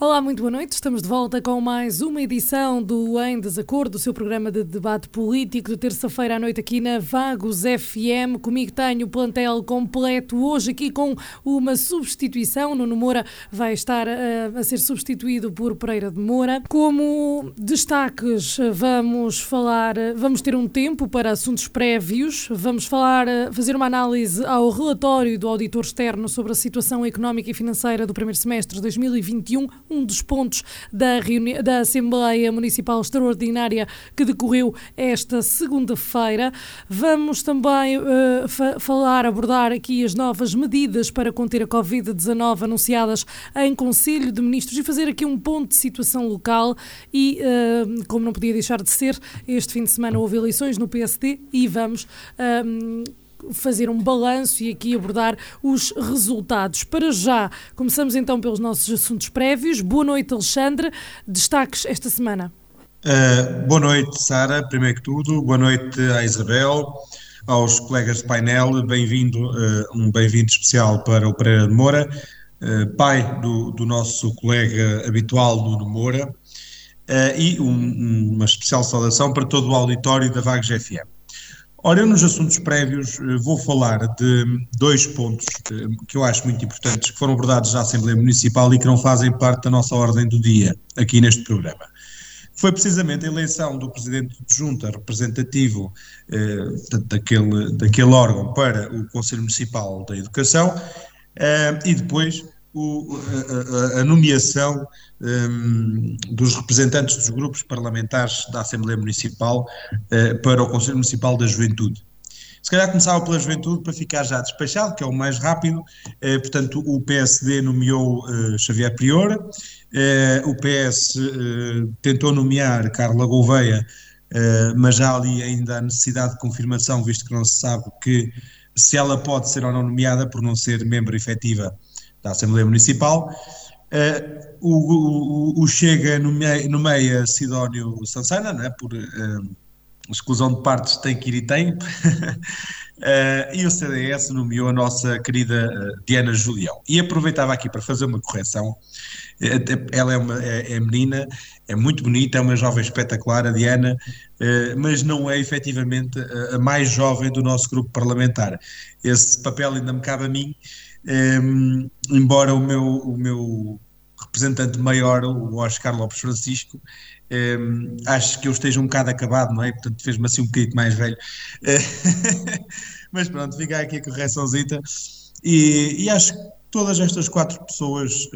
Olá, muito boa noite. Estamos de volta com mais uma edição do Em Desacordo, o seu programa de debate político de terça-feira à noite aqui na Vagos FM. Comigo tenho o plantel completo hoje aqui com uma substituição. Nuno Moura vai estar a ser substituído por Pereira de Moura. Como destaques, vamos ter um tempo para assuntos prévios. Vamos fazer uma análise ao relatório do Auditor Externo sobre a situação económica e financeira do primeiro semestre de 2021, um dos pontos da Assembleia Municipal Extraordinária que decorreu esta segunda-feira. Vamos também abordar aqui as novas medidas para conter a Covid-19 anunciadas em Conselho de Ministros e fazer aqui um ponto de situação local e, como não podia deixar de ser, este fim de semana houve eleições no PSD e vamos fazer um balanço e aqui abordar os resultados. Para já, começamos então pelos nossos assuntos prévios. Boa noite, Alexandre. Destaques esta semana. Boa noite, Sara, primeiro que tudo. Boa noite à Isabel, aos colegas de painel. Um bem-vindo especial para o Pereira de Moura, pai do nosso colega habitual, Nuno Moura, e uma especial saudação para todo o auditório da Vagos FM. Ora, eu nos assuntos prévios vou falar de dois pontos que eu acho muito importantes, que foram abordados na Assembleia Municipal e que não fazem parte da nossa ordem do dia aqui neste programa. Foi precisamente a eleição do Presidente de Junta representativo daquele órgão para o Conselho Municipal da Educação e depois a nomeação dos representantes dos grupos parlamentares da Assembleia Municipal para o Conselho Municipal da Juventude. Se calhar começava pela Juventude para ficar já despachado, que é o mais rápido. Portanto, o PSD nomeou Xavier Prior, o PS tentou nomear Carla Gouveia, mas já ali ainda há necessidade de confirmação, visto que não se sabe que se ela pode ser ou não nomeada por não ser membro efetiva da Assembleia Municipal. O Chega nomeia Sidónio Sansana, não é? Por exclusão de partes tem que ir e tem, e o CDS nomeou a nossa querida Diana Julião. E aproveitava aqui para fazer uma correção, ela é menina, é muito bonita, é uma jovem espetacular, a Diana, mas não é efetivamente a mais jovem do nosso grupo parlamentar. Esse papel ainda me cabe a mim, embora o meu representante maior, o Oscar Lopes Francisco, acho que eu esteja um bocado acabado, não é? Portanto, fez-me assim um bocadinho mais velho. Mas pronto, fica aqui a correçãozita. E acho que todas estas quatro pessoas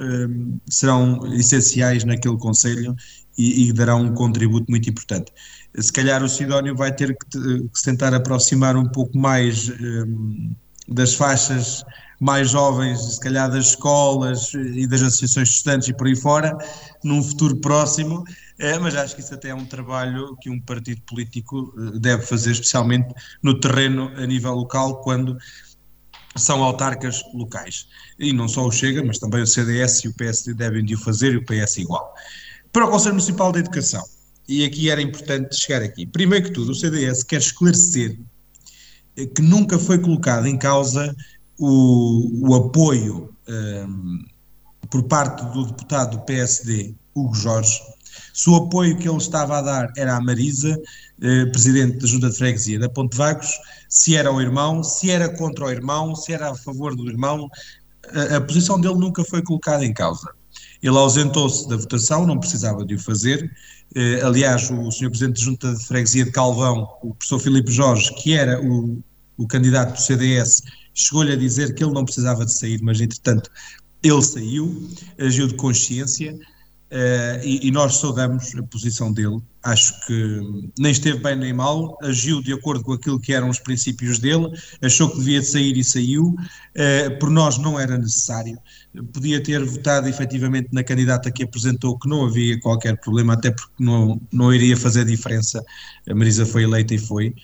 serão essenciais naquele conselho e darão um contributo muito importante. Se calhar o Sidónio vai ter que se tentar aproximar um pouco mais das faixas mais jovens, se calhar das escolas e das associações de estudantes e por aí fora, num futuro próximo, mas acho que isso até é um trabalho que um partido político deve fazer, especialmente no terreno a nível local, quando são autarcas locais. E não só o Chega, mas também o CDS e o PSD devem de o fazer, e o PS igual. Para o Conselho Municipal da Educação, e aqui era importante chegar aqui, primeiro que tudo o CDS quer esclarecer que nunca foi colocado em causa o apoio por parte do deputado do PSD, Hugo Jorge. Se o apoio que ele estava a dar era à Marisa, presidente da Junta de Freguesia da Ponte Vagos, se era ao irmão, se era contra o irmão, se era a favor do irmão, a posição dele nunca foi colocada em causa. Ele ausentou-se da votação, não precisava de o fazer. Aliás, o Sr. Presidente da Junta de Freguesia de Calvão, o professor Filipe Jorge, que era o candidato do CDS, chegou-lhe a dizer que ele não precisava de sair, mas entretanto ele saiu, agiu de consciência, e nós saudamos a posição dele. Acho que nem esteve bem nem mal, agiu de acordo com aquilo que eram os princípios dele, achou que devia de sair e saiu, por nós não era necessário. Podia ter votado efetivamente na candidata que apresentou, que não havia qualquer problema, até porque não iria fazer diferença. A Marisa foi eleita e foi.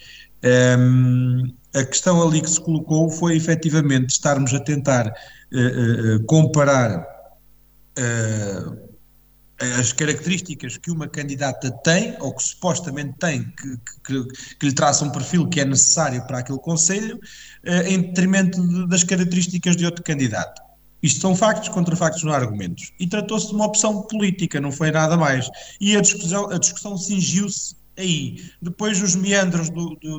A questão ali que se colocou foi efetivamente estarmos a tentar comparar as características que uma candidata tem, ou que supostamente tem, que lhe traça um perfil que é necessário para aquele concelho, em detrimento das características de outro candidato. Isto são factos, contra factos, não há argumentos. E tratou-se de uma opção política, não foi nada mais. E a discussão cingiu-se aí. Depois os meandros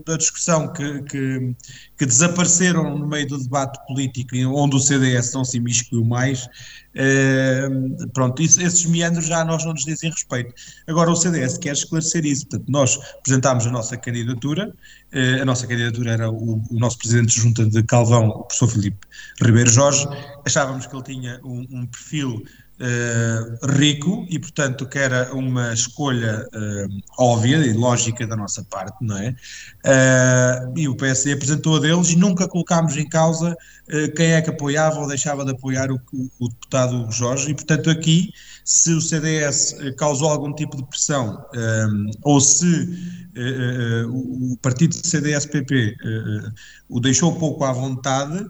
da discussão que desapareceram no meio do debate político, onde o CDS não se imiscuiu mais, esses meandros já a nós não nos dizem respeito. Agora o CDS quer esclarecer isso, portanto nós apresentámos a nossa candidatura, era o nosso presidente de junta de Calvão, o professor Filipe Ribeiro Jorge. Achávamos que ele tinha um perfil rico e, portanto, que era uma escolha óbvia e lógica da nossa parte, não é? E o PSD apresentou a deles e nunca colocámos em causa quem é que apoiava ou deixava de apoiar o deputado Jorge e, portanto, aqui, se o CDS causou algum tipo de pressão ou se o partido CDS-PP o deixou pouco à vontade,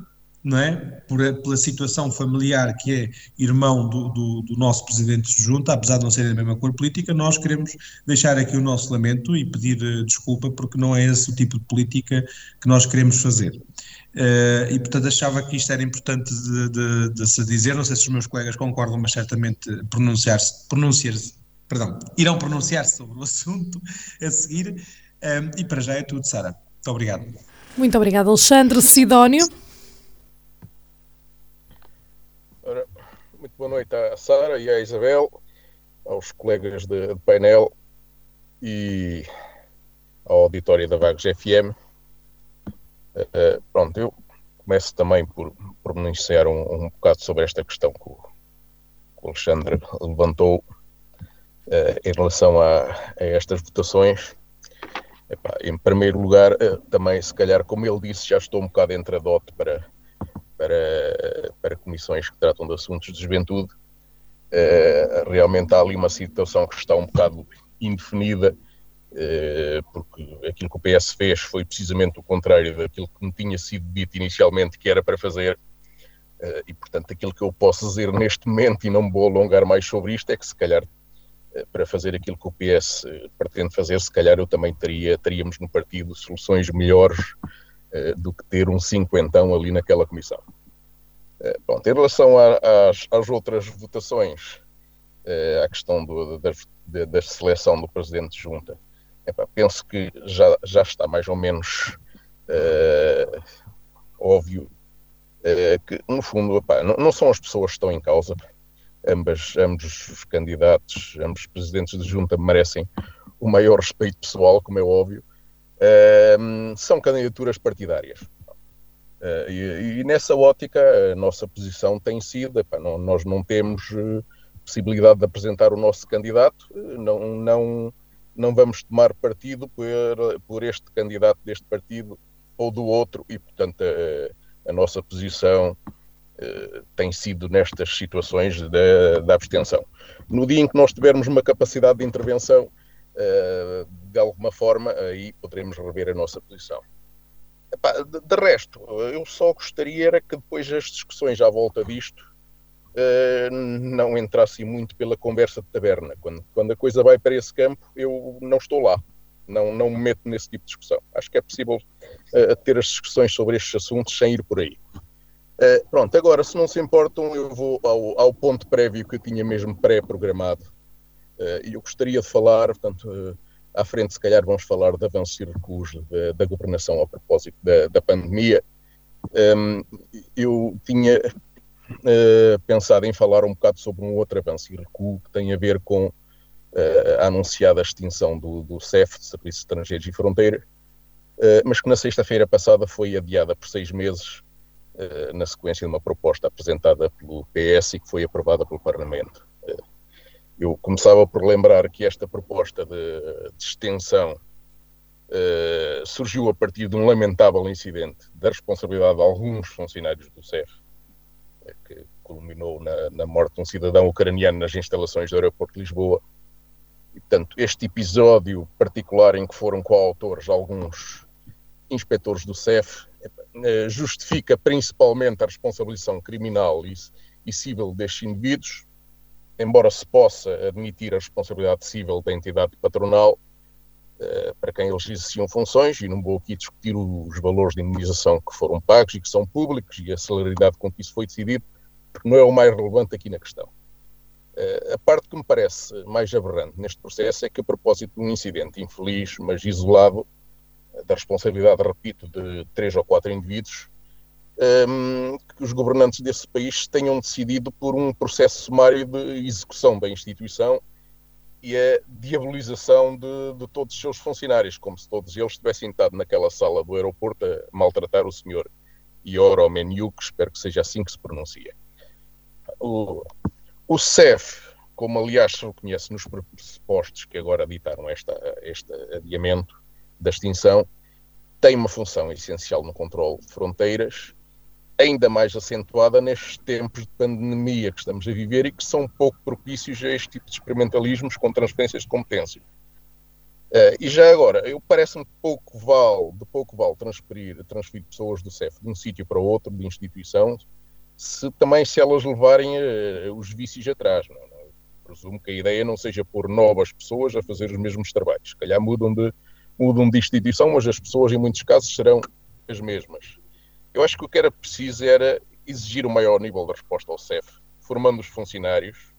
não é? Pela situação familiar, que é irmão do nosso presidente de junta, apesar de não serem da mesma cor política, nós queremos deixar aqui o nosso lamento e pedir desculpa, porque não é esse o tipo de política que nós queremos fazer. E portanto achava que isto era importante de se dizer. Não sei se os meus colegas concordam, mas certamente irão pronunciar-se sobre o assunto a seguir. E para já é tudo, Sara. Muito obrigado. Muito obrigado, Alexandre. Sidónio. Muito boa noite à Sara e à Isabel, aos colegas de painel e ao auditório da Vagos FM. Eu começo também por pronunciar um bocado sobre esta questão que o Alexandre levantou em relação a estas votações. Em primeiro lugar, também se calhar, como ele disse, já estou um bocado entradote para comissões que tratam de assuntos de juventude. Realmente há ali uma situação que está um bocado indefinida, porque aquilo que o PS fez foi precisamente o contrário daquilo que me tinha sido dito inicialmente que era para fazer, e portanto aquilo que eu posso dizer neste momento, e não me vou alongar mais sobre isto, é que se calhar para fazer aquilo que o PS pretende fazer, se calhar eu também teríamos no partido soluções melhores do que ter um cinquentão ali naquela comissão. Em relação às outras votações, à questão da seleção do presidente de junta, penso que já está mais ou menos óbvio que, no fundo, não são as pessoas que estão em causa. Ambos os candidatos, ambos os presidentes de junta merecem o maior respeito pessoal, como é óbvio. São candidaturas partidárias e nessa ótica a nossa posição tem sido, nós não temos possibilidade de apresentar o nosso candidato, não vamos tomar partido por este candidato deste partido ou do outro, e portanto a nossa posição tem sido nestas situações da abstenção. No dia em que nós tivermos uma capacidade de intervenção, de alguma forma, aí poderemos rever a nossa posição. De resto, eu só gostaria era que depois as discussões à volta disto não entrassem muito pela conversa de taberna. Quando a coisa vai para esse campo, eu não estou lá, não me meto nesse tipo de discussão. Acho que é possível ter as discussões sobre estes assuntos sem ir por aí. Agora, se não se importam, eu vou ao ponto prévio que eu tinha mesmo pré-programado. Eu gostaria de falar, portanto, à frente se calhar vamos falar de avanços e recuos da governação a propósito da pandemia. Eu tinha pensado em falar um bocado sobre um outro avanço e recuo que tem a ver com a anunciada extinção do CEF, de Serviço de Estrangeiros e Fronteiras, mas que na sexta-feira passada foi adiada por 6 meses, na sequência de uma proposta apresentada pelo PS e que foi aprovada pelo Parlamento. Eu começava por lembrar que esta proposta de extensão surgiu a partir de um lamentável incidente da responsabilidade de alguns funcionários do CEF, que culminou na morte de um cidadão ucraniano nas instalações do aeroporto de Lisboa. E, portanto, este episódio particular em que foram coautores alguns inspectores do CEF justifica principalmente a responsabilização criminal e civil destes indivíduos, embora se possa admitir a responsabilidade civil da entidade patronal para quem eles exerciam funções, e não vou aqui discutir os valores de indemnização que foram pagos e que são públicos e a celeridade com que isso foi decidido, porque não é o mais relevante aqui na questão. A parte que me parece mais aberrante neste processo é que, a propósito de um incidente infeliz, mas isolado, da responsabilidade, repito, de 3 ou 4 indivíduos, que os governantes desse país tenham decidido por um processo sumário de execução da instituição e a diabolização de todos os seus funcionários, como se todos eles tivessem estado naquela sala do aeroporto a maltratar o senhor Ioromeniu, que espero que seja assim que se pronuncia. O CEF, como aliás se reconhece nos pressupostos que agora ditaram este adiamento da extinção, tem uma função essencial no controle de fronteiras, ainda mais acentuada nestes tempos de pandemia que estamos a viver e que são pouco propícios a este tipo de experimentalismos com transferências de competência. E já agora, parece-me que pouco vale transferir pessoas do CEF de um sítio para outro, de instituição, se elas levarem os vícios atrás. Não é? Presumo que a ideia não seja pôr novas pessoas a fazer os mesmos trabalhos. Se calhar mudam de instituição, mas as pessoas em muitos casos serão as mesmas. Eu acho que o que era preciso era exigir o maior nível de resposta ao CEF, formando os funcionários,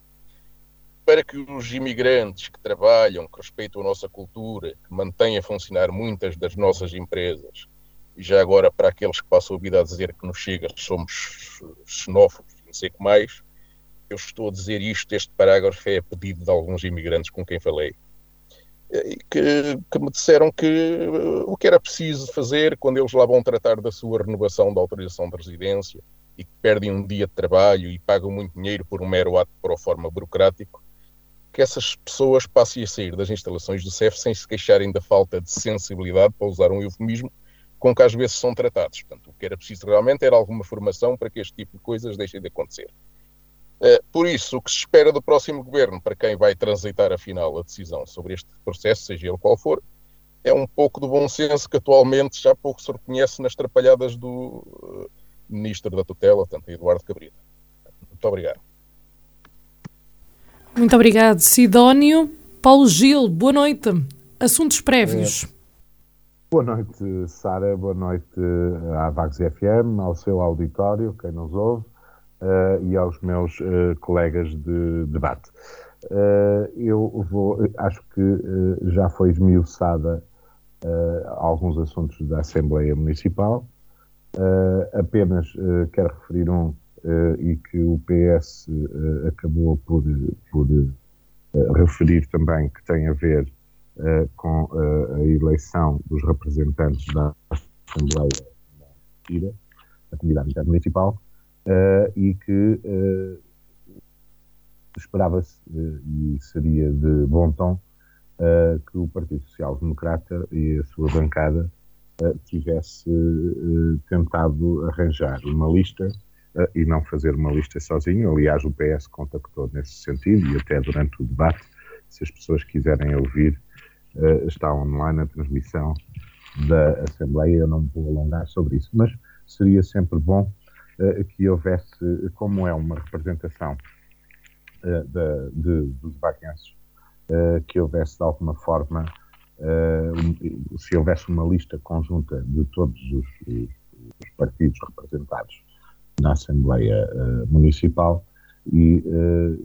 para que os imigrantes que trabalham, que respeitam a nossa cultura, que mantêm a funcionar muitas das nossas empresas, e já agora para aqueles que passam a vida a dizer que nos chega, somos xenófobos, não sei o que mais, eu estou a dizer isto, este parágrafo é a pedido de alguns imigrantes com quem falei, que me disseram que o que era preciso fazer quando eles lá vão tratar da sua renovação da autorização de residência e que perdem um dia de trabalho e pagam muito dinheiro por um mero ato de proforma burocrático, que essas pessoas passem a sair das instalações do CEF sem se queixarem da falta de sensibilidade, para usar um eufemismo, com que às vezes são tratados. Portanto, o que era preciso realmente era alguma formação para que este tipo de coisas deixem de acontecer. Por isso, o que se espera do próximo governo, para quem vai transitar afinal a decisão sobre este processo, seja ele qual for, é um pouco do bom senso que atualmente já pouco se reconhece nas trapalhadas do Ministro da Tutela, tanto Eduardo Cabrita. Muito obrigado. Muito obrigado, Sidónio. Paulo Gil, boa noite. Assuntos prévios. Boa noite, Sara. Boa noite à Vagos FM, ao seu auditório, quem nos ouve. E aos meus colegas de debate. Acho que já foi esmiuçada alguns assuntos da Assembleia Municipal. Apenas quero referir e que o PS acabou por referir também, que tem a ver com a eleição dos representantes da Assembleia da Comunidade Intermunicipal. E que esperava-se, e seria de bom tom, que o Partido Social Democrata e a sua bancada tivesse tentado arranjar uma lista e não fazer uma lista sozinho. Aliás, o PS contactou nesse sentido e até durante o debate, se as pessoas quiserem ouvir, está online a transmissão da Assembleia. Eu não me vou alongar sobre isso, mas seria sempre bom que houvesse, como é uma representação dos vaguenses, que houvesse de alguma forma, se houvesse uma lista conjunta de todos os partidos representados na Assembleia Municipal, e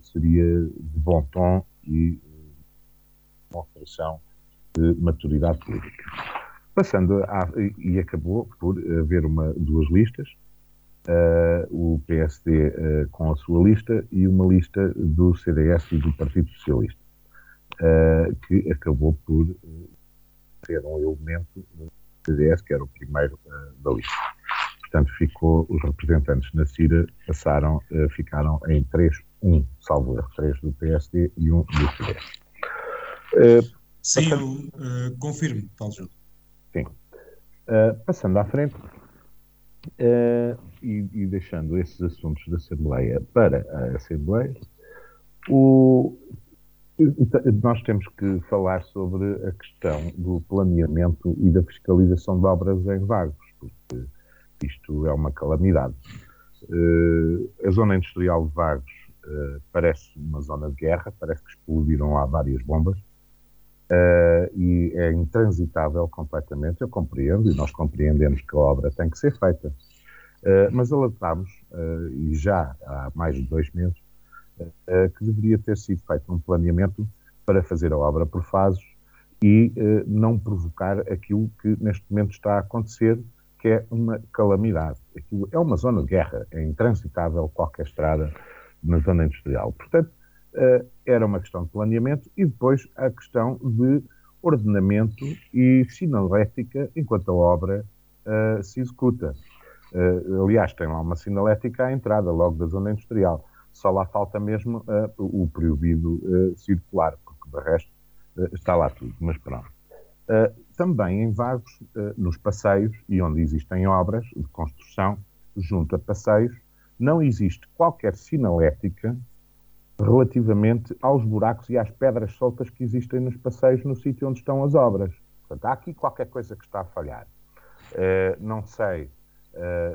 seria de bom tom e uma operação de maturidade política. E acabou por haver duas listas, o PSD com a sua lista e uma lista do CDS e do Partido Socialista, que acabou por ter um elemento do CDS, que era o primeiro da lista. Portanto, os representantes na CIRA ficaram em 3 um, salvo erro, 3 do PSD e 1 do CDS. Sim, eu confirmo, Paulo Gil. Sim. Passando à frente e deixando esses assuntos da Assembleia para a Assembleia, nós temos que falar sobre a questão do planeamento e da fiscalização de obras em Vagos, porque isto é uma calamidade. A zona industrial de Vagos parece uma zona de guerra, parece que explodiram lá várias bombas, e é intransitável completamente. Eu compreendo, e nós compreendemos que a obra tem que ser feita, mas alertámos, e já há mais de 2 meses, que deveria ter sido feito um planeamento para fazer a obra por fases e não provocar aquilo que neste momento está a acontecer, que é uma calamidade. Aquilo é uma zona de guerra, é intransitável qualquer estrada na zona industrial. Portanto, era uma questão de planeamento e depois a questão de ordenamento e sinalética enquanto a obra se executa. Aliás, tem lá uma sinalética à entrada, logo da zona industrial. Só lá falta mesmo o proibido circular, porque de resto está lá tudo, mas pronto. Também em Vagos, nos passeios e onde existem obras de construção, junto a passeios, não existe qualquer sinalética relativamente aos buracos e às pedras soltas que existem nos passeios no sítio onde estão as obras. Portanto, há aqui qualquer coisa que está a falhar. Não sei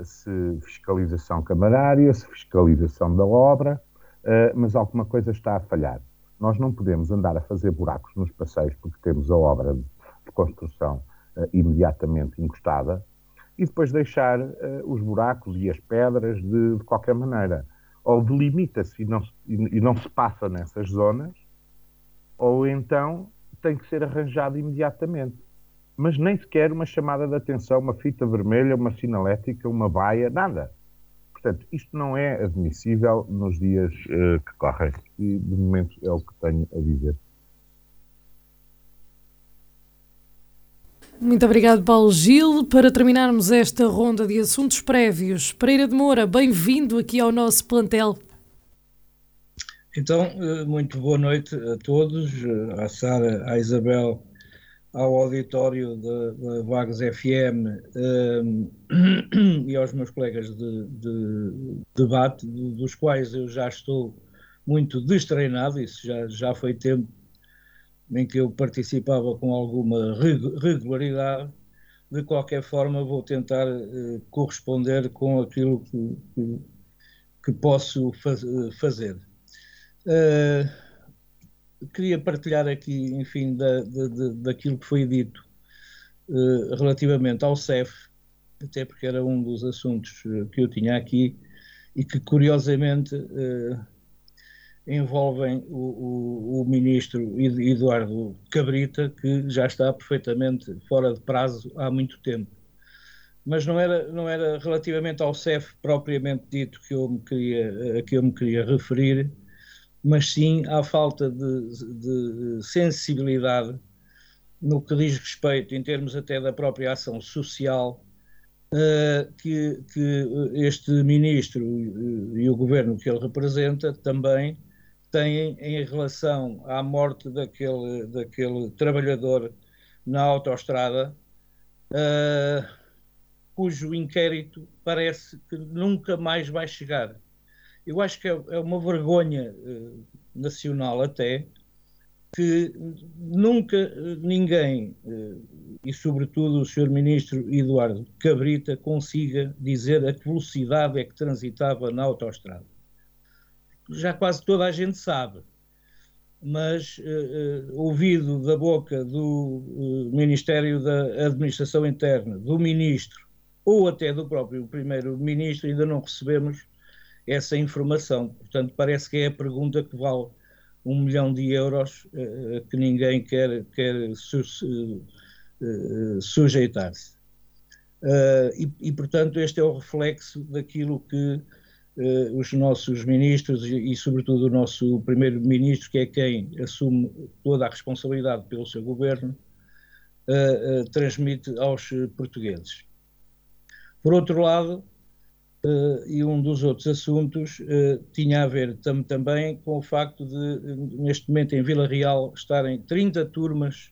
se fiscalização camarária, se fiscalização da obra, mas alguma coisa está a falhar. Nós não podemos andar a fazer buracos nos passeios porque temos a obra de construção imediatamente encostada e depois deixar os buracos e as pedras de qualquer maneira. Ou delimita-se e não se passa nessas zonas, ou então tem que ser arranjado imediatamente. Mas nem sequer uma chamada de atenção, uma fita vermelha, uma sinalética, uma baia, nada. Portanto, isto não é admissível nos dias que correm. E, de momento, é o que tenho a dizer. Muito obrigado, Paulo Gil. Para terminarmos esta ronda de assuntos prévios, Pereira de Moura, bem-vindo aqui ao nosso plantel. Então, muito boa noite a todos, à Sara, à Isabel, ao auditório da Vagos FM e aos meus colegas de debate, dos quais eu já estou muito destreinado, isso já foi tempo em que eu participava com alguma regularidade. De qualquer forma, vou tentar corresponder com aquilo que posso fazer. Queria partilhar aqui, enfim, daquilo que foi dito relativamente ao CEF, até porque era um dos assuntos que eu tinha aqui e que, curiosamente, envolvem o ministro Eduardo Cabrita, que já está perfeitamente fora de prazo há muito tempo. Mas não era relativamente ao CEF propriamente dito que eu me queria referir, mas sim à falta de sensibilidade no que diz respeito, em termos até da própria ação social, que este ministro e o governo que ele representa também têm em relação à morte daquele trabalhador na autoestrada, cujo inquérito parece que nunca mais vai chegar. Eu acho que é uma vergonha nacional até que nunca ninguém, e sobretudo o Sr. Ministro Eduardo Cabrita, consiga dizer a que velocidade é que transitava na autoestrada. Já quase toda a gente sabe, mas ouvido da boca do Ministério da Administração Interna, do Ministro ou até do próprio Primeiro-Ministro, ainda não recebemos essa informação. Portanto, parece que é a pergunta que vale 1 milhão de euros, que ninguém quer sujeitar-se. Portanto, este é o reflexo daquilo que os nossos ministros e, sobretudo, o nosso primeiro-ministro, que é quem assume toda a responsabilidade pelo seu governo, transmite aos portugueses. Por outro lado, E um dos outros assuntos tinha a ver também com o facto de, neste momento em Vila Real, estarem 30 turmas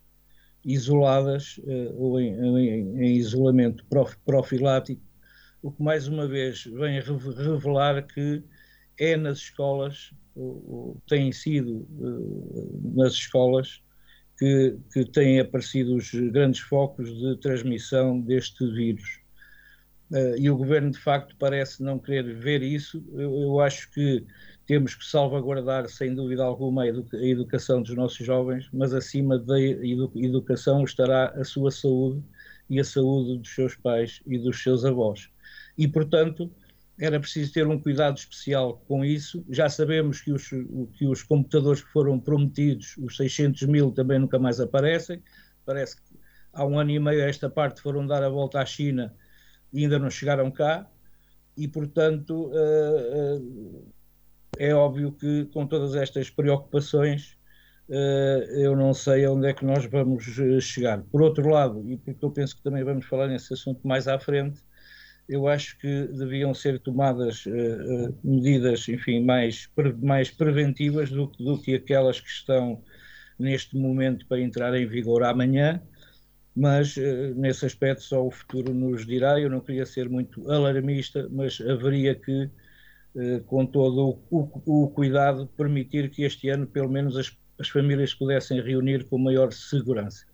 isoladas ou em isolamento profilático, o que mais uma vez vem revelar que é nas escolas, ou têm sido nas escolas, que têm aparecido os grandes focos de transmissão deste vírus. E o Governo, de facto, parece não querer ver isso. Eu acho que temos que salvaguardar, sem dúvida alguma, a educação dos nossos jovens, mas acima da educação estará a sua saúde e a saúde dos seus pais e dos seus avós. E, portanto, era preciso ter um cuidado especial com isso. Já sabemos que os computadores que foram prometidos, os 600 mil, também nunca mais aparecem. Parece que há um ano e meio a esta parte foram dar a volta à China e ainda não chegaram cá, e portanto é óbvio que com todas estas preocupações eu não sei onde é que nós vamos chegar. Por outro lado, e porque eu penso que também vamos falar nesse assunto mais à frente, eu acho que deviam ser tomadas medidas, enfim, mais preventivas do que aquelas que estão neste momento para entrar em vigor amanhã, mas nesse aspecto só o futuro nos dirá. Eu não queria ser muito alarmista, mas haveria que, com todo o cuidado, permitir que este ano pelo menos as famílias pudessem reunir com maior segurança.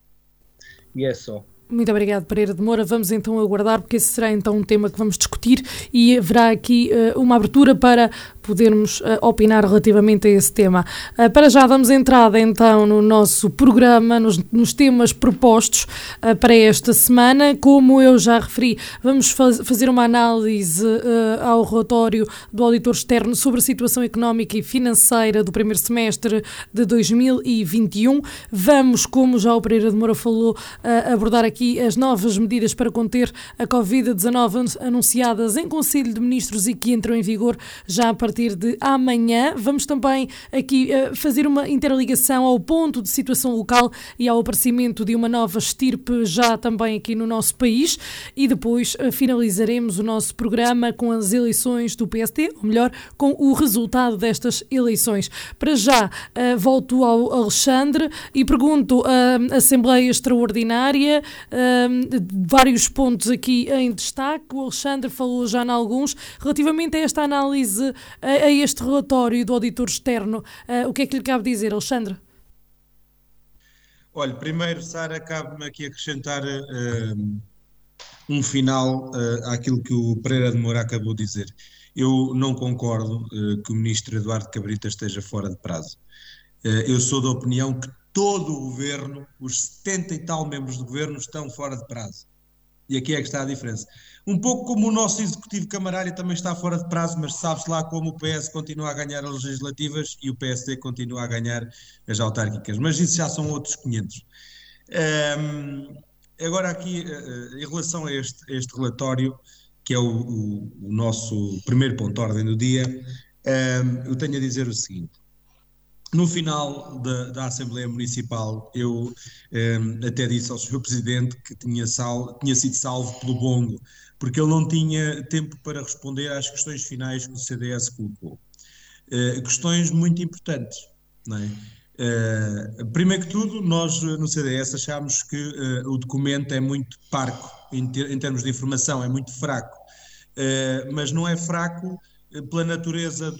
E é só. Muito obrigado, Pereira de Moura. Vamos então aguardar, porque esse será então um tema que vamos discutir e haverá aqui uma abertura para podermos opinar relativamente a esse tema. Para já damos entrada então no nosso programa, nos temas propostos para esta semana. Como eu já referi, vamos fazer uma análise ao relatório do Auditor Externo sobre a situação económica e financeira do primeiro semestre de 2021. Vamos, como já o Pereira de Moura falou, abordar aqui as novas medidas para conter a Covid-19 anunciadas em Conselho de Ministros e que entram em vigor já a partir de amanhã. Vamos também aqui fazer uma interligação ao ponto de situação local e ao aparecimento de uma nova estirpe já também aqui no nosso país, e depois finalizaremos o nosso programa com as eleições do PSD, ou melhor, com o resultado destas eleições. Para já volto ao Alexandre e pergunto à Assembleia Extraordinária, vários pontos aqui em destaque. O Alexandre falou já em alguns. Relativamente a esta análise, a este relatório do Auditor Externo, o que é que lhe cabe dizer, Alexandre? Olha, primeiro, Sara, cabe-me aqui acrescentar um final àquilo que o Pereira de Moura acabou de dizer. Eu não concordo que o ministro Eduardo Cabrita esteja fora de prazo. Eu sou da opinião que todo o governo, os 70 e tal membros do governo, estão fora de prazo. E aqui é que está a diferença. Um pouco como o nosso executivo camarário também está fora de prazo, mas sabe-se lá como o PS continua a ganhar as legislativas e o PSD continua a ganhar as autárquicas. Mas isso já são outros 500. Agora aqui, em relação a este relatório, que é o nosso primeiro ponto de ordem do dia, eu tenho a dizer o seguinte. No final da Assembleia Municipal, eu até disse ao Sr. Presidente que tinha sido salvo pelo bongo, porque ele não tinha tempo para responder às questões finais que o CDS colocou. Questões muito importantes, não é? Primeiro que tudo, nós no CDS achámos que o documento é muito parco em termos de informação, é muito fraco, mas não é fraco pela natureza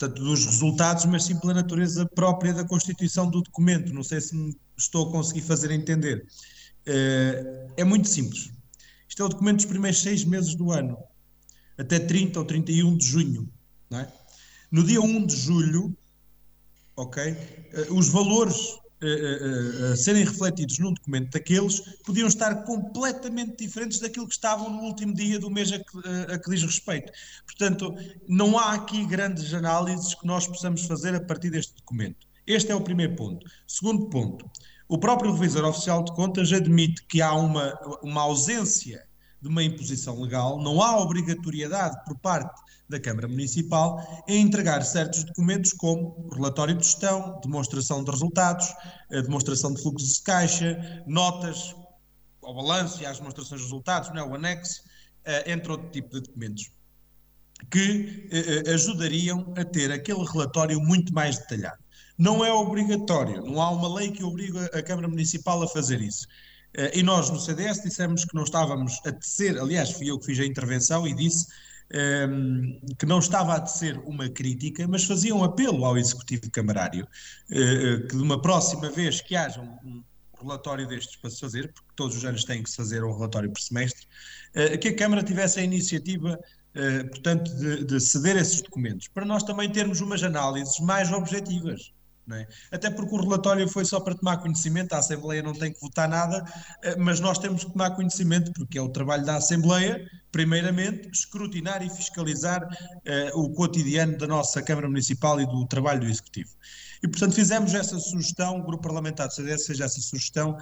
portanto, dos resultados, mas sim pela natureza própria da constituição do documento. Não sei se me estou a conseguir fazer entender. É muito simples. Isto é o documento dos primeiros 6 meses do ano, até 30 ou 31 de junho. Não é? No dia 1 de julho, okay, os valores a serem refletidos num documento daqueles podiam estar completamente diferentes daquilo que estavam no último dia do mês a que diz respeito. Portanto, não há aqui grandes análises que nós possamos fazer a partir deste documento. Este é o primeiro ponto. Segundo ponto, o próprio Revisor Oficial de Contas admite que há uma ausência de uma imposição legal, não há obrigatoriedade por parte da Câmara Municipal em entregar certos documentos como relatório de gestão, demonstração de resultados, demonstração de fluxos de caixa, notas ao balanço e às demonstrações de resultados, não é? O anexo, entre outro tipo de documentos, que ajudariam a ter aquele relatório muito mais detalhado. Não é obrigatório, não há uma lei que obrigue a Câmara Municipal a fazer isso. E nós no CDS dissemos que não estávamos a tecer, aliás fui eu que fiz a intervenção e disse que não estava a tecer uma crítica, mas fazia um apelo ao Executivo Camarário, que de uma próxima vez que haja um relatório destes para se fazer, porque todos os anos tem que se fazer um relatório por semestre, que a Câmara tivesse a iniciativa, portanto, de ceder esses documentos, para nós também termos umas análises mais objetivas. Não é? Até porque o relatório foi só para tomar conhecimento, a Assembleia não tem que votar nada, mas nós temos que tomar conhecimento, porque é o trabalho da Assembleia, primeiramente, escrutinar e fiscalizar o quotidiano da nossa Câmara Municipal e do trabalho do Executivo. E, portanto, fizemos essa sugestão, o Grupo Parlamentar do CDS fez essa sugestão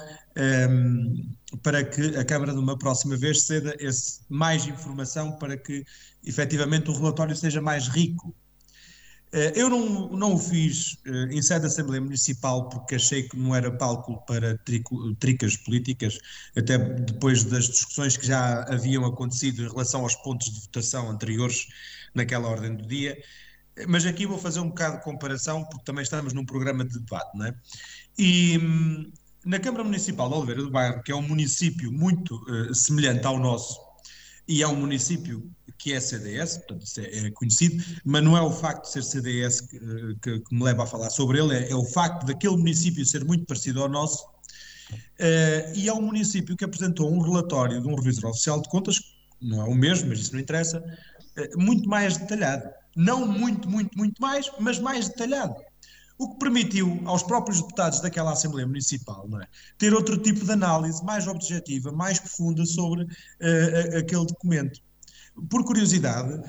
para que a Câmara, numa próxima vez, ceda mais informação para que, efetivamente, o relatório seja mais rico. Eu não o fiz em sede da Assembleia Municipal porque achei que não era palco para tricas políticas, até depois das discussões que já haviam acontecido em relação aos pontos de votação anteriores naquela ordem do dia, mas aqui vou fazer um bocado de comparação porque também estamos num programa de debate, não é? E na Câmara Municipal de Oliveira do Bairro, que é um município muito semelhante ao nosso, e é um município que é CDS, portanto isso é conhecido, mas não é o facto de ser CDS que me leva a falar sobre ele, é o facto daquele município ser muito parecido ao nosso, e é um município que apresentou um relatório de um revisor oficial de contas, não é o mesmo, mas isso não interessa, muito mais detalhado, não muito mais, mas mais detalhado, o que permitiu aos próprios deputados daquela Assembleia Municipal, não é, ter outro tipo de análise mais objetiva, mais profunda sobre aquele documento. Por curiosidade,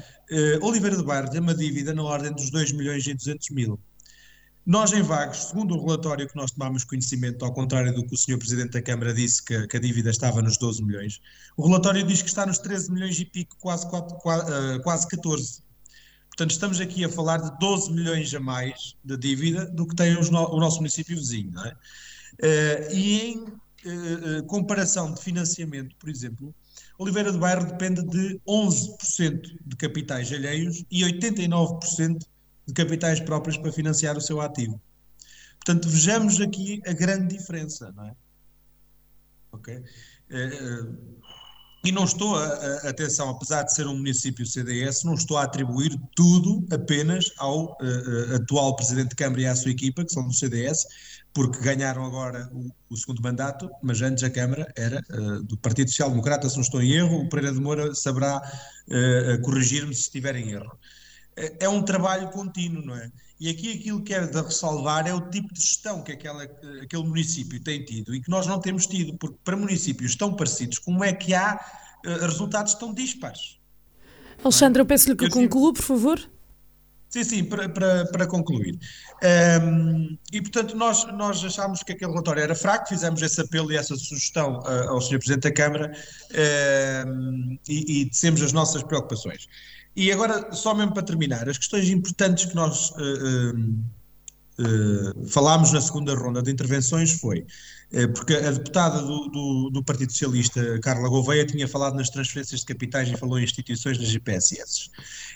Oliveira do Bairro tem uma dívida na ordem dos 2.200.000. Nós em Vagos, segundo o relatório que nós tomámos conhecimento, ao contrário do que o Sr. Presidente da Câmara disse, que a dívida estava nos 12 milhões, o relatório diz que está nos 13 milhões e pico, quase 14. Portanto, estamos aqui a falar de 12 milhões a mais de dívida do que tem o nosso município vizinho, não é? E em comparação de financiamento, por exemplo, Oliveira do Bairro depende de 11% de capitais alheios e 89% de capitais próprios para financiar o seu ativo. Portanto, vejamos aqui a grande diferença, não é? Ok? E não estou, atenção, apesar de ser um município CDS, não estou a atribuir tudo apenas ao atual Presidente de Câmara e à sua equipa, que são do CDS, porque ganharam agora o segundo mandato, mas antes a Câmara era do Partido Social Democrata, se não estou em erro, o Pereira de Moura saberá corrigir-me se estiver em erro. É um trabalho contínuo, não é? E aqui aquilo que é de ressalvar é o tipo de gestão que aquele município tem tido e que nós não temos tido, porque para municípios tão parecidos, como é que há resultados tão dispares? Alexandre, eu peço-lhe que conclua, por favor. Sim, para concluir. E, portanto, nós achámos que aquele relatório era fraco, fizemos esse apelo e essa sugestão ao Sr. Presidente da Câmara e dissemos as nossas preocupações. E agora, só mesmo para terminar, as questões importantes que nós falámos na segunda ronda de intervenções foi, porque a deputada do Partido Socialista, Carla Gouveia, tinha falado nas transferências de capitais e falou em instituições das IPSS.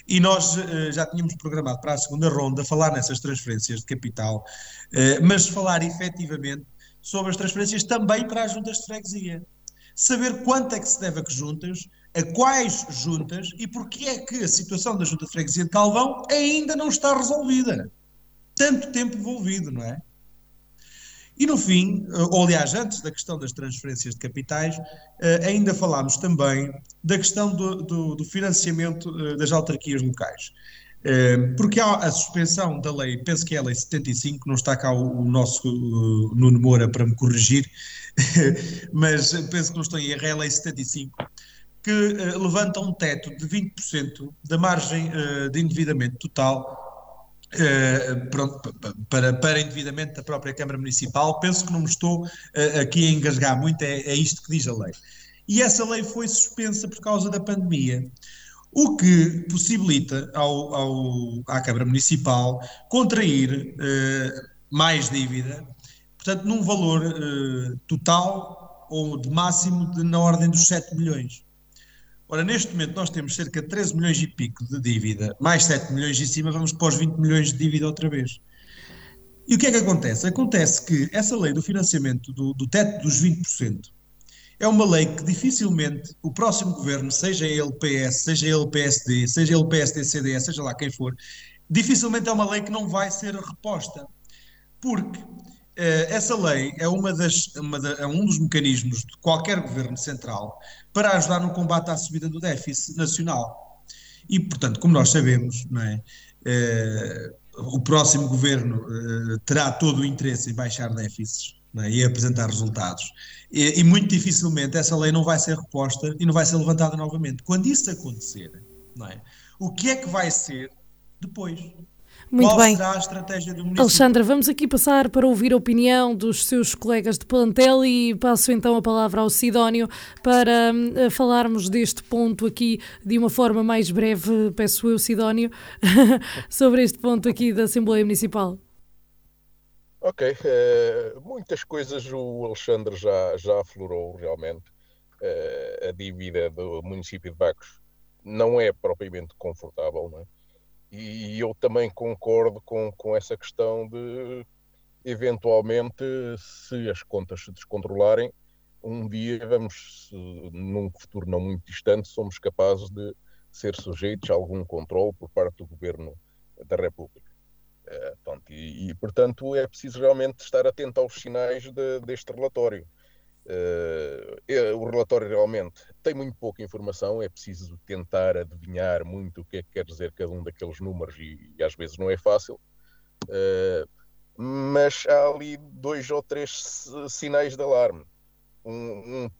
E nós já tínhamos programado para a segunda ronda falar nessas transferências de capital, mas falar efetivamente sobre as transferências também para as juntas de freguesia. Saber quanto é que se deve a que juntas, a quais juntas e porque é que a situação da Junta de Freguesia de Calvão ainda não está resolvida. Tanto tempo envolvido, não é? E no fim, ou aliás, antes da questão das transferências de capitais, ainda falámos também da questão do financiamento das autarquias locais. Porque há a suspensão da lei, penso que é a lei 75, não está cá o nosso Nuno Moura para me corrigir, mas penso que não estou em erro, é a lei 75, que levanta um teto de 20% da margem de endividamento total para endividamento da própria Câmara Municipal. Penso que não me estou aqui a engasgar muito, é isto que diz a lei. E essa lei foi suspensa por causa da pandemia, o que possibilita à Câmara Municipal contrair mais dívida, portanto num valor total ou de máximo na ordem dos 7 milhões. Ora, neste momento nós temos cerca de 13 milhões e pico de dívida, mais 7 milhões em cima, vamos para os 20 milhões de dívida outra vez. E o que é que acontece? Acontece que essa lei do financiamento do teto dos 20% é uma lei que dificilmente o próximo governo, seja ele PS, seja ele PSD, seja ele PSD, CDS, seja lá quem for, dificilmente é uma lei que não vai ser reposta, porque essa lei é um dos mecanismos de qualquer governo central para ajudar no combate à subida do déficit nacional. E, portanto, como nós sabemos, não é, o próximo governo terá todo o interesse em baixar déficits, não é, e apresentar resultados. E muito dificilmente essa lei não vai ser reposta e não vai ser levantada novamente. Quando isso acontecer, não é, o que é que vai ser depois? Muito Qual bem. Será a estratégia do município? Alexandre, vamos aqui passar para ouvir a opinião dos seus colegas de plantel e passo então a palavra ao Sidónio para falarmos deste ponto aqui de uma forma mais breve, peço eu, Sidónio, sobre este ponto aqui da Assembleia Municipal. Ok, muitas coisas o Alexandre já aflorou realmente. A dívida do município de Vagos não é propriamente confortável, não é? E eu também concordo com essa questão de, eventualmente, se as contas se descontrolarem, um dia vamos, num futuro não muito distante, somos capazes de ser sujeitos a algum controle por parte do Governo da República. Portanto, é preciso realmente estar atento aos sinais deste relatório. O relatório realmente tem muito pouca informação, é preciso tentar adivinhar muito o que é que quer dizer cada um daqueles números e às vezes não é fácil, mas há ali dois ou três sinais de alarme. Um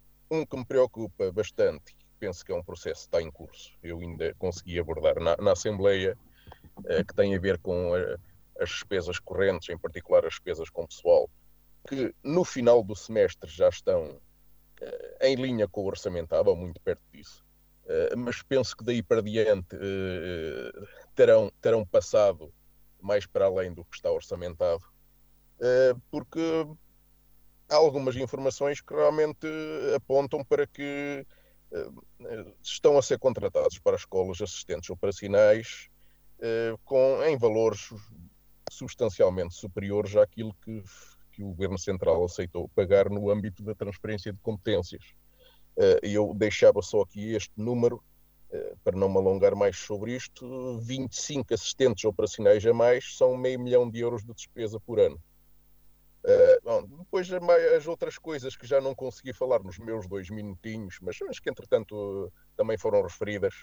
que me preocupa bastante, penso que é um processo que está em curso, eu ainda consegui abordar na Assembleia, que tem a ver com as despesas correntes, em particular as despesas com pessoal, que no final do semestre já estão em linha com o orçamentado, ou muito perto disso, mas penso que daí para diante terão passado mais para além do que está orçamentado, porque há algumas informações que realmente apontam para que estão a ser contratados para escolas assistentes operacionais em valores substancialmente superiores àquilo que o Governo Central aceitou pagar no âmbito da transferência de competências. Eu deixava só aqui este número, para não me alongar mais sobre isto, 25 assistentes operacionais a mais são €500 mil de despesa por ano. Depois as outras coisas que já não consegui falar nos meus 2 minutinhos, mas que entretanto também foram referidas,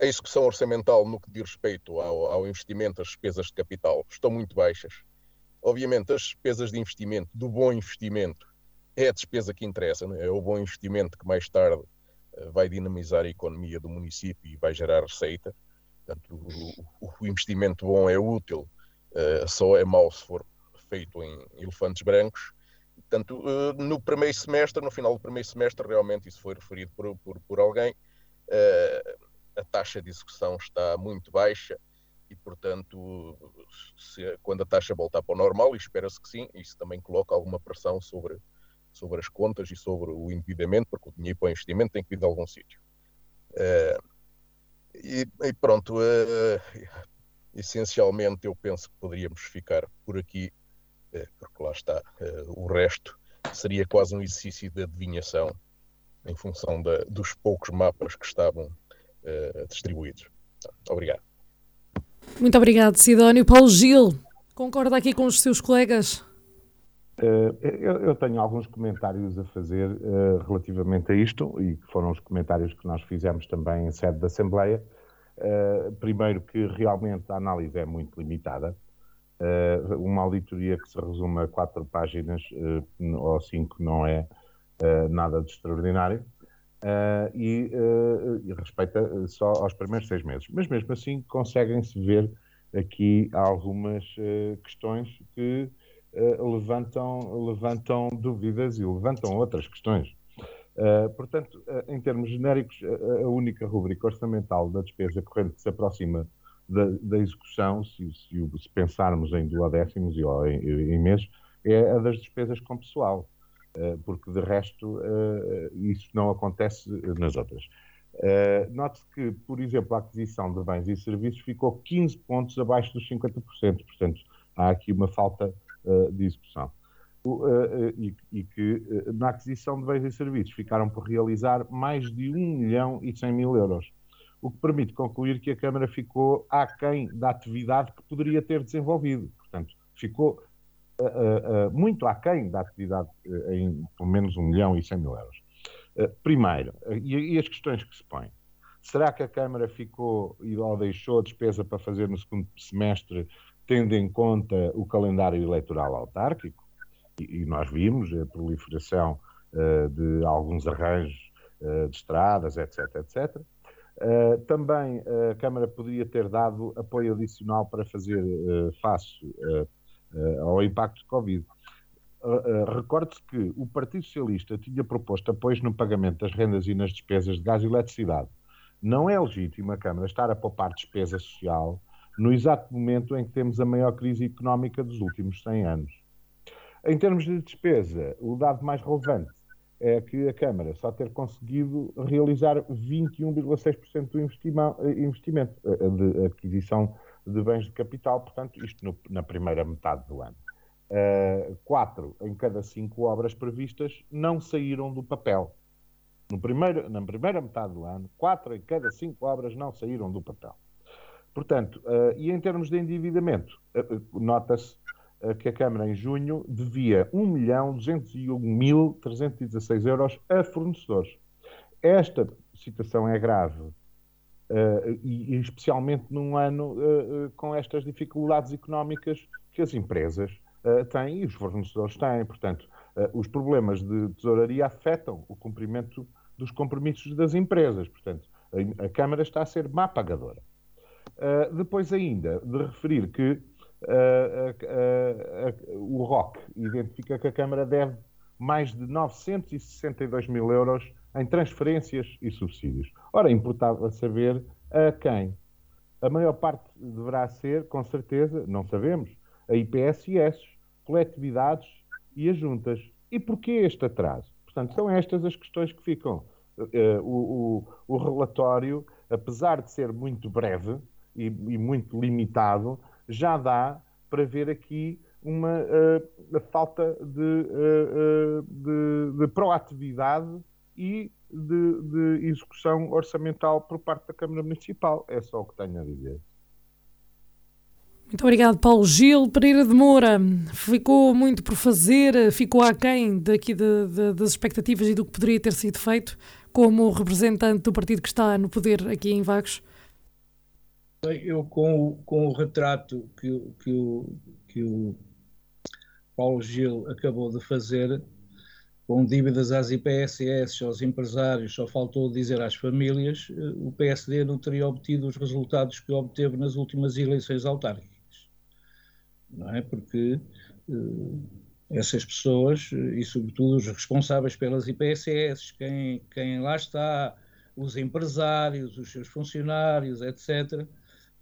a execução orçamental no que diz respeito ao investimento, as despesas de capital estão muito baixas. Obviamente, as despesas de investimento, do bom investimento, é a despesa que interessa, não é? É o bom investimento que mais tarde vai dinamizar a economia do município e vai gerar receita. Portanto, o investimento bom é útil, só é mau se for feito em elefantes brancos. Portanto, no primeiro semestre, no final do primeiro semestre, realmente isso foi referido por alguém, a taxa de execução está muito baixa. E, portanto, quando a taxa voltar para o normal, e espera-se que sim, isso também coloca alguma pressão sobre as contas e sobre o endividamento, porque o dinheiro para o investimento tem que vir de algum sítio. Essencialmente eu penso que poderíamos ficar por aqui, porque lá está, o resto seria quase um exercício de adivinhação em função dos poucos mapas que estavam distribuídos. Obrigado. Muito obrigado, Sidónio. Paulo Gil, concorda aqui com os seus colegas? Eu tenho alguns comentários a fazer relativamente a isto, e que foram os comentários que nós fizemos também em sede da Assembleia. Primeiro, que realmente a análise é muito limitada. Uma auditoria que se resume a 4 páginas, ou 5, não é nada de extraordinário. E respeita só aos primeiros 6 meses. Mas mesmo assim conseguem-se ver aqui algumas questões que levantam dúvidas e levantam outras questões. Portanto, em termos genéricos, a única rubrica orçamental da despesa corrente que se aproxima da execução, se pensarmos em duodécimos e em meses, é a das despesas com pessoal. porque de resto isso não acontece nas outras. Note-se que, por exemplo, a aquisição de bens e serviços ficou 15 pontos abaixo dos 50%, portanto há aqui uma falta de execução. E que na aquisição de bens e serviços ficaram por realizar mais de 1.100.000 euros, o que permite concluir que a Câmara ficou aquém da atividade que poderia ter desenvolvido, portanto ficou muito aquém da atividade em pelo menos 1.100.000 euros. Primeiro, e as questões que se põem: será que a Câmara ficou ou deixou despesa para fazer no segundo semestre, tendo em conta o calendário eleitoral autárquico? E nós vimos a proliferação de alguns arranjos de estradas, etc, etc. Também a Câmara poderia ter dado apoio adicional para fazer face ao impacto de Covid. Recorde-se que o Partido Socialista tinha proposto apoios no pagamento das rendas e nas despesas de gás e eletricidade. Não é legítimo a Câmara estar a poupar despesa social no exato momento em que temos a maior crise económica dos últimos 100 anos. Em termos de despesa, o dado mais relevante é que a Câmara só ter conseguido realizar 21,6% do investimento de aquisição de bens de capital, portanto, isto na primeira metade do ano. 4 em cada 5 obras previstas não saíram do papel. Na primeira metade do ano, 4 em cada 5 obras não saíram do papel. Portanto, e em termos de endividamento, nota-se que a Câmara em junho devia 1.201.316 euros a fornecedores. Esta situação é grave, e especialmente num ano com estas dificuldades económicas que as empresas têm e os fornecedores têm. Portanto, os problemas de tesouraria afetam o cumprimento dos compromissos das empresas. Portanto, a Câmara está a ser má pagadora. Depois ainda de referir que o ROC identifica que a Câmara deve mais de 962.000 euros em transferências e subsídios. Ora, importava saber a quem. A maior parte deverá ser, com certeza, não sabemos, a IPSS, coletividades e as juntas. E porquê este atraso? Portanto, são estas as questões que ficam. O relatório, apesar de ser muito breve e muito limitado, já dá para ver aqui uma falta de proatividade e de execução orçamental por parte da Câmara Municipal. É só o que tenho a dizer. Muito obrigado, Paulo Gil. Pereira de Moura, ficou muito por fazer, ficou aquém daqui das expectativas e do que poderia ter sido feito como representante do partido que está no poder aqui em Vagos? Eu, com o retrato que o Paulo Gil acabou de fazer, com dívidas às IPSS, aos empresários, só faltou dizer às famílias, o PSD não teria obtido os resultados que obteve nas últimas eleições autárquicas. Não é? Porque essas pessoas, e sobretudo os responsáveis pelas IPSS, quem lá está, os empresários, os seus funcionários, etc.,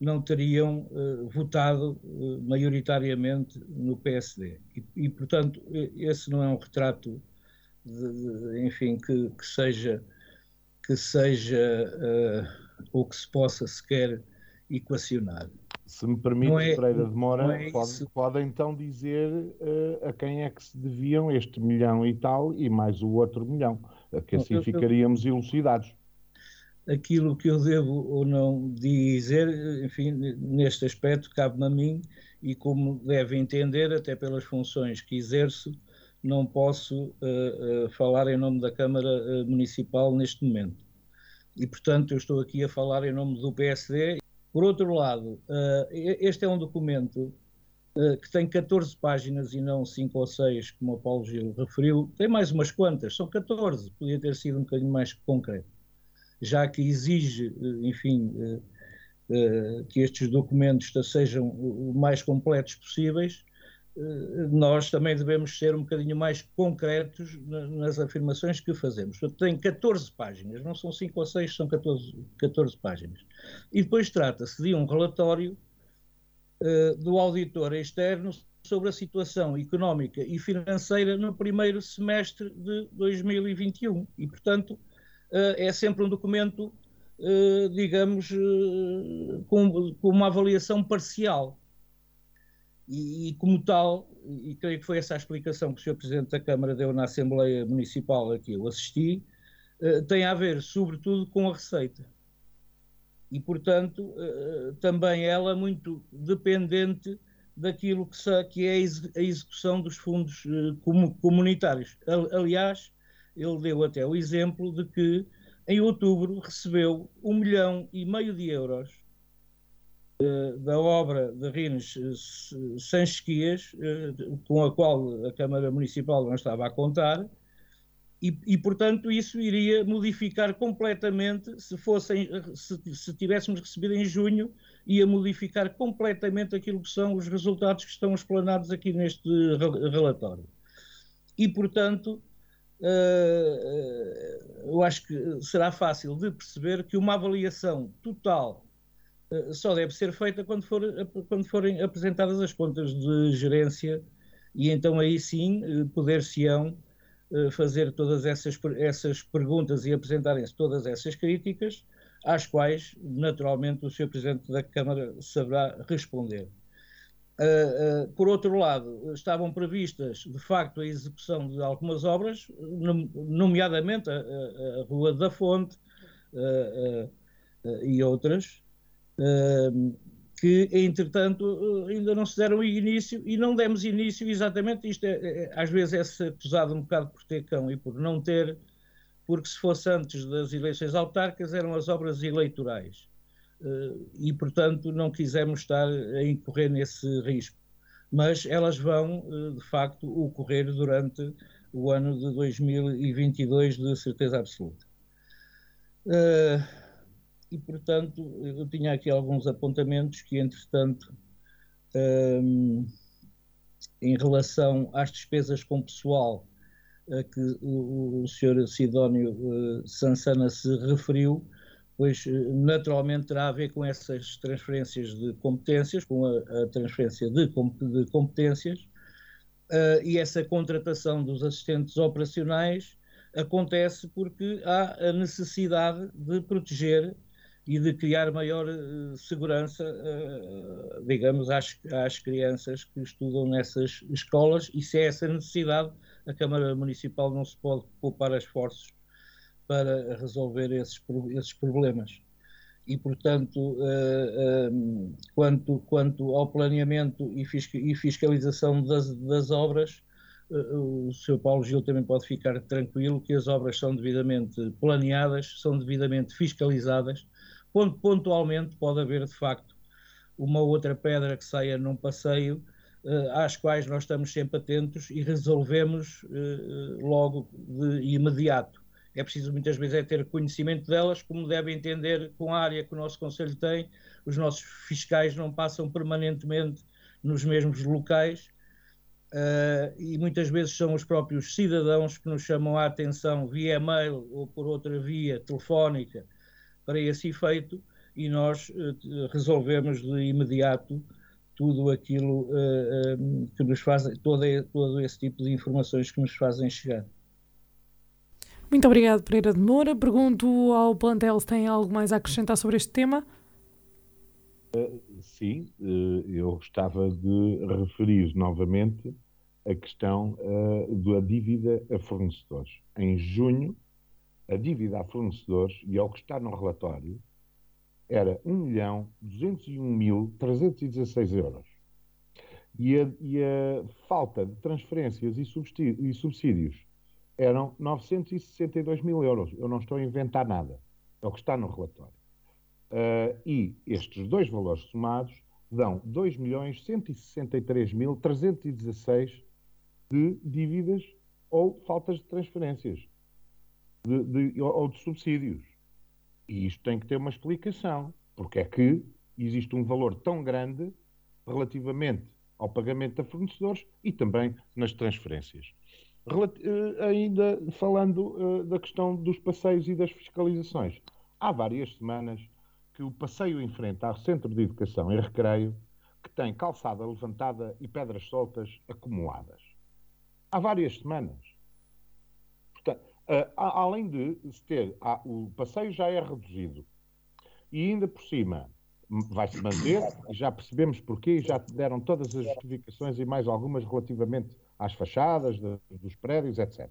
não teriam votado maioritariamente no PSD. E, portanto, esse não é um retrato, que seja ou que se possa sequer equacionar. Se me permite, Pereira de Moura, é pode então dizer a quem é que se deviam este 1 milhão e tal e mais o outro 1 milhão, que assim ficaríamos elucidados. Aquilo que eu devo ou não dizer, enfim, neste aspecto cabe-me a mim, e como deve entender, até pelas funções que exerço, não posso falar em nome da Câmara Municipal neste momento. E, portanto, eu estou aqui a falar em nome do PSD. Por outro lado, este é um documento que tem 14 páginas e não 5 ou 6, como o Paulo Gil referiu. Tem mais umas quantas, são 14, podia ter sido um bocadinho mais concreto, já que exige, enfim, que estes documentos sejam o mais completos possíveis. Nós também devemos ser um bocadinho mais concretos nas afirmações que fazemos. Tem 14 páginas, não são 5 ou 6, são 14 páginas. E depois trata-se de um relatório do Auditor Externo sobre a situação económica e financeira no primeiro semestre de 2021 e, portanto, é sempre um documento, digamos, com uma avaliação parcial e como tal, e creio que foi essa a explicação que o Sr. Presidente da Câmara deu na Assembleia Municipal a que eu assisti, tem a ver sobretudo com a receita e, portanto, também ela muito dependente daquilo que é a execução dos fundos comunitários. Aliás, ele deu até o exemplo de que em outubro recebeu 1,5 milhão de euros da obra de Rines Sanchesquias, com a qual a Câmara Municipal não estava a contar, e portanto isso iria modificar completamente, se tivéssemos recebido em junho, ia modificar completamente aquilo que são os resultados que estão explanados aqui neste relatório. E portanto, eu acho que será fácil de perceber que uma avaliação total só deve ser feita quando forem apresentadas as contas de gerência e então aí sim poder-se-ão fazer todas essas perguntas e apresentarem-se todas essas críticas, às quais naturalmente o Sr. Presidente da Câmara saberá responder. Por outro lado, estavam previstas de facto a execução de algumas obras, nomeadamente a Rua da Fonte e outras, que entretanto ainda não se deram início e não demos início exatamente, isto às vezes é-se acusado um bocado por ter cão e por não ter, porque se fosse antes das eleições autárquicas eram as obras eleitorais. E, portanto, não quisemos estar a incorrer nesse risco. Mas elas vão, de facto, ocorrer durante o ano de 2022, de certeza absoluta. E, portanto, eu tinha aqui alguns apontamentos que, entretanto, em relação às despesas com pessoal a que o Sr. Sidónio Sansana se referiu, pois naturalmente terá a ver com essas transferências de competências, com a transferência de competências, e essa contratação dos assistentes operacionais acontece porque há a necessidade de proteger e de criar maior segurança, digamos, às crianças que estudam nessas escolas, e se é essa necessidade, a Câmara Municipal não se pode poupar esforços para resolver esses problemas. E, portanto, quanto ao planeamento e fiscalização das obras, o Sr. Paulo Gil também pode ficar tranquilo que as obras são devidamente planeadas, são devidamente fiscalizadas. Pontualmente pode haver, de facto, uma outra pedra que saia num passeio, às quais nós estamos sempre atentos e resolvemos logo de imediato. É preciso muitas vezes ter conhecimento delas, como devem entender com a área que o nosso Conselho tem, os nossos fiscais não passam permanentemente nos mesmos locais e muitas vezes são os próprios cidadãos que nos chamam a atenção via e-mail ou por outra via telefónica para esse efeito e nós resolvemos de imediato tudo aquilo que nos faz, todo esse tipo de informações que nos fazem chegar. Muito obrigado, Pereira de Moura. Pergunto ao plantel se tem algo mais a acrescentar sobre este tema. Sim, eu gostava de referir novamente a questão da dívida a fornecedores. Em junho, a dívida a fornecedores, e ao que está no relatório, era 1.201.316 euros. E a falta de transferências e subsídios eram 962 mil euros. Eu não estou a inventar nada. É o que está no relatório. E estes dois valores somados dão 2.163.316 de dívidas ou faltas de transferências ou de subsídios. E isto tem que ter uma explicação. Porque é que existe um valor tão grande relativamente ao pagamento a fornecedores e também nas transferências. Ainda falando da questão dos passeios e das fiscalizações, há várias semanas que o passeio em frente ao Centro de Educação e Recreio, que tem calçada levantada e pedras soltas acumuladas. Há várias semanas. Portanto, além de se ter, o passeio já é reduzido e ainda por cima vai-se manter, já percebemos porquê, já deram todas as justificações e mais algumas relativamente às fachadas, dos prédios, etc.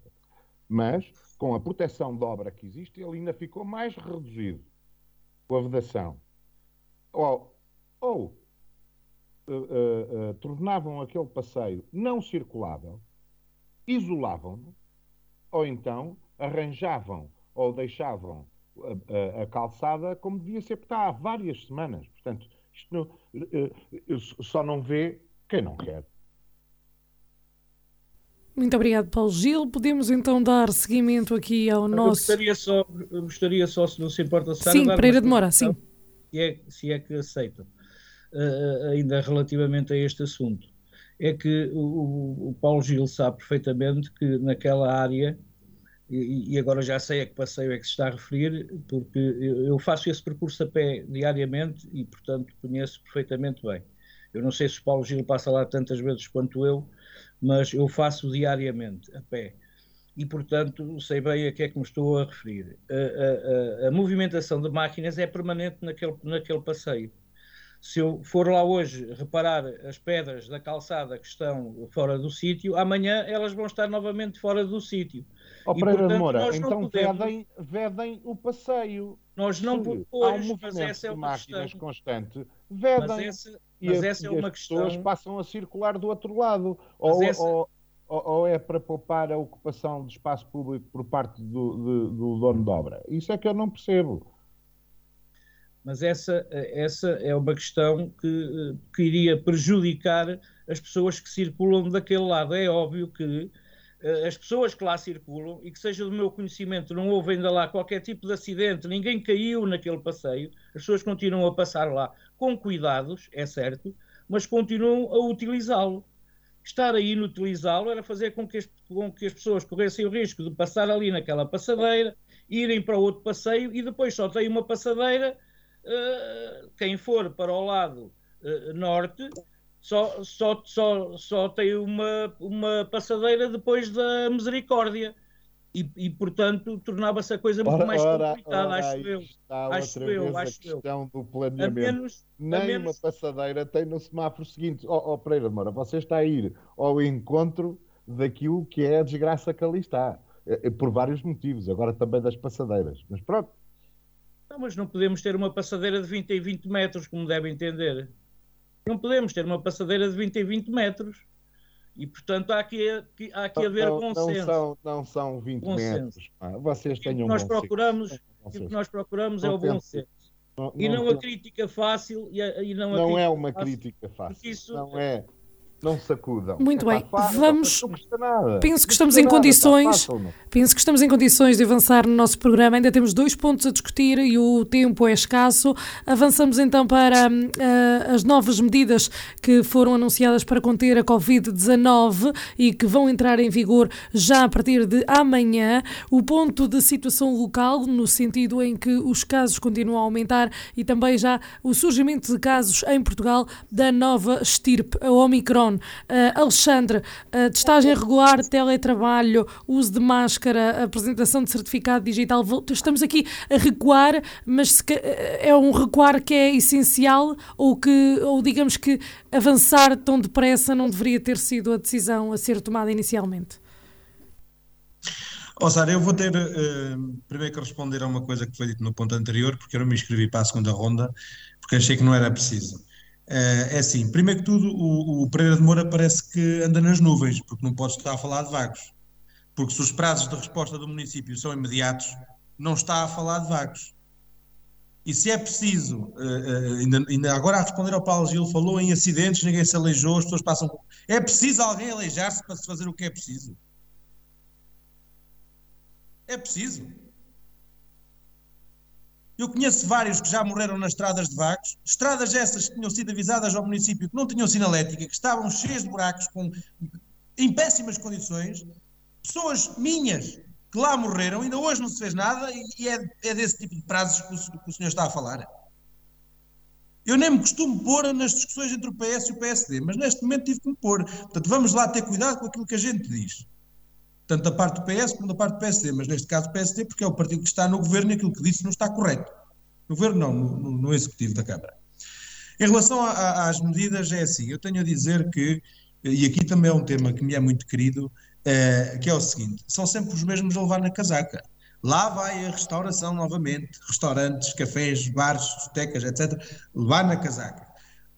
Mas, com a proteção de obra que existe, ele ainda ficou mais reduzido com a vedação. Ou tornavam aquele passeio não circulável, isolavam-no, ou então arranjavam ou deixavam a calçada como devia ser, porque está há várias semanas. Portanto, isto não, só não vê quem não quer. Muito obrigado, Paulo Gil. Podemos então dar seguimento aqui ao nosso... Eu gostaria só, se não se importa... Sim, Pereira de Moura, sim. Se é que aceitam, ainda relativamente a este assunto. É que o Paulo Gil sabe perfeitamente que naquela área, e agora já sei a que passeio é que se está a referir, porque eu faço esse percurso a pé diariamente e, portanto, conheço perfeitamente bem. Eu não sei se o Paulo Gil passa lá tantas vezes quanto eu, mas eu faço diariamente, a pé. E, portanto, sei bem a que é que me estou a referir. A movimentação de máquinas é permanente naquele passeio. Se eu for lá hoje reparar as pedras da calçada que estão fora do sítio, amanhã elas vão estar novamente fora do sítio. Oh, e, Pereira de Moura, então vedem o passeio. Nós não podemos, mas essa é uma máquinas questão. Constante, vedem. Mas essa é uma questão. As pessoas passam a circular do outro lado. Ou é para poupar a ocupação de espaço público por parte do dono de obra? Isso é que eu não percebo. Mas essa é uma questão que iria prejudicar as pessoas que circulam daquele lado. É óbvio que as pessoas que lá circulam, e que seja do meu conhecimento, não houve ainda lá qualquer tipo de acidente, ninguém caiu naquele passeio, as pessoas continuam a passar lá com cuidados, é certo, mas continuam a utilizá-lo. Estar a inutilizá-lo era fazer com que as pessoas corressem o risco de passar ali naquela passadeira, irem para outro passeio e depois só tem uma passadeira. Quem for para o lado norte só tem uma passadeira depois da Misericórdia e portanto tornava-se a coisa muito mais complicada, acho eu. Nem uma passadeira tem no semáforo seguinte. Pereira de Moura, você está a ir ao encontro daquilo que é a desgraça que ali está, por vários motivos, agora também das passadeiras, mas pronto. Não, mas não podemos ter uma passadeira de 20 em 20 metros, como devem entender. Não podemos ter uma passadeira de 20 em 20 metros. E, portanto, há que haver consenso. Não são 20 metros. Vocês tenham um bom senso. O que nós procuramos é o bom senso. Não a crítica fácil. Não é uma crítica fácil. Isso não é... Não sacudam. Muito bem, vamos. Penso que estamos em condições de avançar no nosso programa. Ainda temos 2 pontos a discutir e o tempo é escasso. Avançamos então para as novas medidas que foram anunciadas para conter a Covid-19 e que vão entrar em vigor já a partir de amanhã. O ponto de situação local, no sentido em que os casos continuam a aumentar e também já o surgimento de casos em Portugal da nova estirpe, a Omicron. Alexandre, testagem regular, teletrabalho, uso de máscara, apresentação de certificado digital, estamos aqui a recuar, mas é um recuar que é essencial ou digamos que avançar tão depressa não deveria ter sido a decisão a ser tomada inicialmente? Sara, eu vou ter primeiro que responder a uma coisa que foi dito no ponto anterior, porque eu não me inscrevi para a segunda ronda, porque achei que não era preciso. É assim, primeiro que tudo, o Pereira de Moura parece que anda nas nuvens, porque não pode estar a falar de Vagos. Porque se os prazos de resposta do município são imediatos, não está a falar de Vagos. E se é preciso, ainda agora a responder ao Paulo Gil, falou em acidentes, ninguém se aleijou, as pessoas passam... É preciso alguém aleijar-se para se fazer o que é preciso? É preciso. Eu conheço vários que já morreram nas estradas de Vagos, estradas essas que tinham sido avisadas ao município, que não tinham sinalética, que estavam cheias de buracos, em péssimas condições, pessoas minhas que lá morreram, ainda hoje não se fez nada, e é desse tipo de prazos que o senhor está a falar. Eu nem me costumo pôr nas discussões entre o PS e o PSD, mas neste momento tive que me pôr. Portanto, vamos lá ter cuidado com aquilo que a gente diz. Tanto da parte do PS como da parte do PSD, mas neste caso o PSD, porque é o partido que está no governo e aquilo que disse não está correto. No governo não, no executivo da Câmara. Em relação às medidas, é assim, eu tenho a dizer que, e aqui também é um tema que me é muito querido, que é o seguinte, são sempre os mesmos a levar na casaca. Lá vai a restauração novamente, restaurantes, cafés, bares, discotecas, etc., levar na casaca.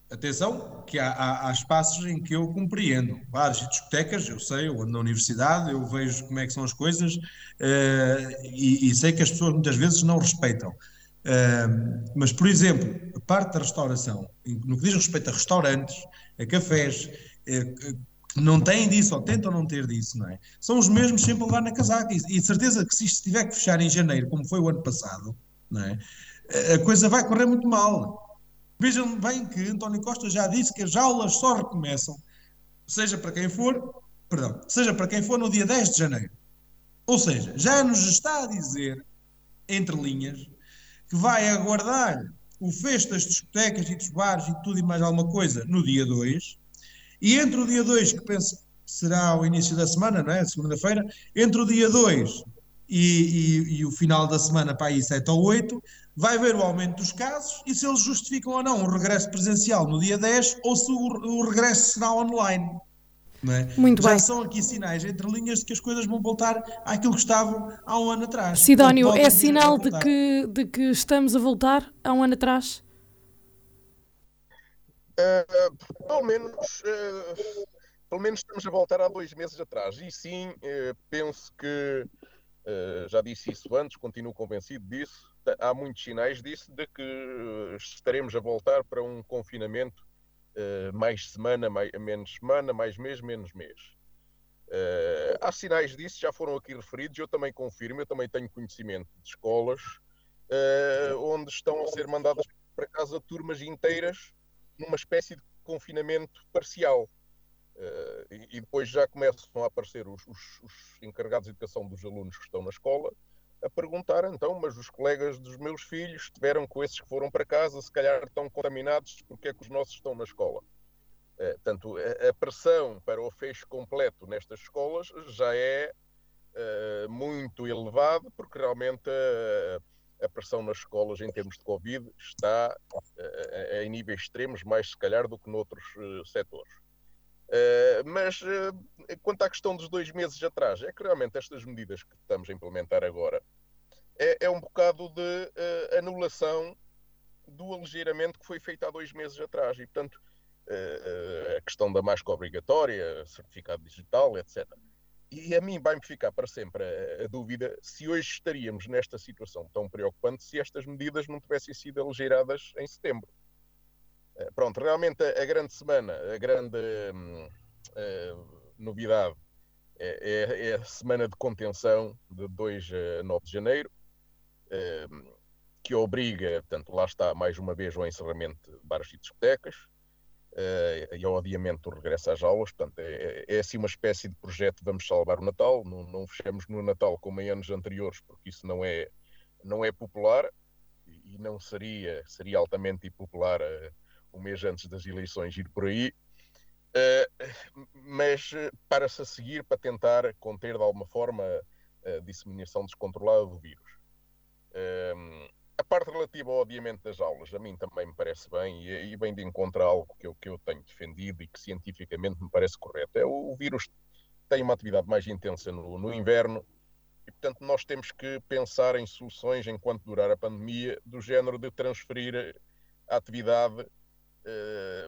Atenção, que há espaços em que eu compreendo, bares e discotecas, eu sei, eu ando na universidade, eu vejo como é que são as coisas, e sei que as pessoas muitas vezes não respeitam. Mas, por exemplo, a parte da restauração, no que diz respeito a restaurantes, a cafés, que não têm disso ou tentam não ter disso, não é? São os mesmos sempre a levar na casaca. E de certeza que se isto tiver que fechar em janeiro, como foi o ano passado, não é? A coisa vai correr muito mal. Vejam bem que António Costa já disse que as aulas só recomeçam, seja para quem for no dia 10 de janeiro. Ou seja, já nos está a dizer, entre linhas, que vai aguardar o fecho das discotecas e dos bares e tudo e mais alguma coisa no dia 2, e entre o dia 2, que penso que será o início da semana, não é? Segunda-feira, entre o dia 2 e o final da semana, para aí 7 ou 8, vai haver o aumento dos casos e se eles justificam ou não o regresso presencial no dia 10 ou se o regresso será online. Não é? Muito bem. Já são aqui sinais entre linhas de que as coisas vão voltar àquilo que estavam há um ano atrás. Sidónio, portanto, é sinal de que estamos a voltar há um ano atrás? Pelo menos estamos a voltar há 2 meses atrás. E sim, penso que, já disse isso antes, continuo convencido disso, há muitos sinais disso, de que estaremos a voltar para um confinamento mais semana, menos semana, mais mês, menos mês. Há sinais disso, já foram aqui referidos, eu também confirmo, eu também tenho conhecimento de escolas onde estão a ser mandadas para casa turmas inteiras numa espécie de confinamento parcial. E depois já começam a aparecer os encarregados de educação dos alunos que estão na escola a perguntar, então, mas os colegas dos meus filhos estiveram com esses que foram para casa, se calhar estão contaminados, porque é que os nossos estão na escola? Portanto, a pressão para o fecho completo nestas escolas já é muito elevada, porque realmente a pressão nas escolas em termos de Covid está em níveis extremos, mais se calhar do que noutros setores. Mas quanto à questão dos 2 meses atrás, é que realmente estas medidas que estamos a implementar agora é um bocado de anulação do aligeiramento que foi feito há 2 meses atrás. E, portanto, a questão da máscara obrigatória, certificado digital, etc. E a mim vai-me ficar para sempre a dúvida se hoje estaríamos nesta situação tão preocupante se estas medidas não tivessem sido aligeiradas em setembro. Pronto, realmente a grande semana, a grande novidade é a semana de contenção de 2 a 9 de janeiro, que obriga, portanto, lá está mais uma vez o encerramento de bares e discotecas e ao adiamento do regresso às aulas, portanto, é assim uma espécie de projeto vamos salvar o Natal, não fechamos no Natal como em anos anteriores, porque isso não é popular e não seria altamente impopular um mês antes das eleições ir por aí, mas para-se a seguir para tentar conter de alguma forma a disseminação descontrolada do vírus. A parte relativa ao adiamento das aulas, a mim também me parece bem e vem de encontro a algo que eu tenho defendido e que cientificamente me parece correto. O vírus tem uma atividade mais intensa no inverno e, portanto, nós temos que pensar em soluções enquanto durar a pandemia do género de transferir a atividade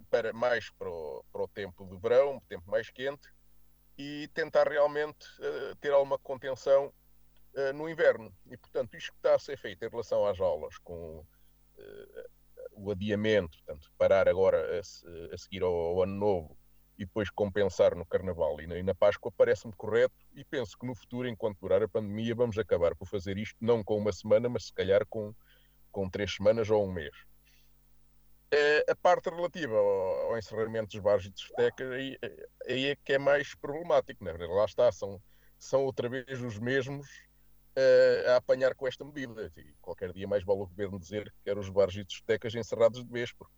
para o tempo de verão, um tempo mais quente, e tentar realmente ter alguma contenção no inverno. E, portanto, isto que está a ser feito em relação às aulas, com o adiamento, portanto, parar agora a seguir ao Ano Novo e depois compensar no Carnaval e na Páscoa, parece-me correto e penso que no futuro, enquanto durar a pandemia, vamos acabar por fazer isto, não com uma semana, mas se calhar com 3 semanas ou um mês. A parte relativa ao encerramento dos bares e discotecas aí é que é mais problemático, né? Lá está, são outra vez os mesmos a apanhar com esta medida. E qualquer dia mais vale o governo dizer que quer os bares e discotecas encerrados de vez, porque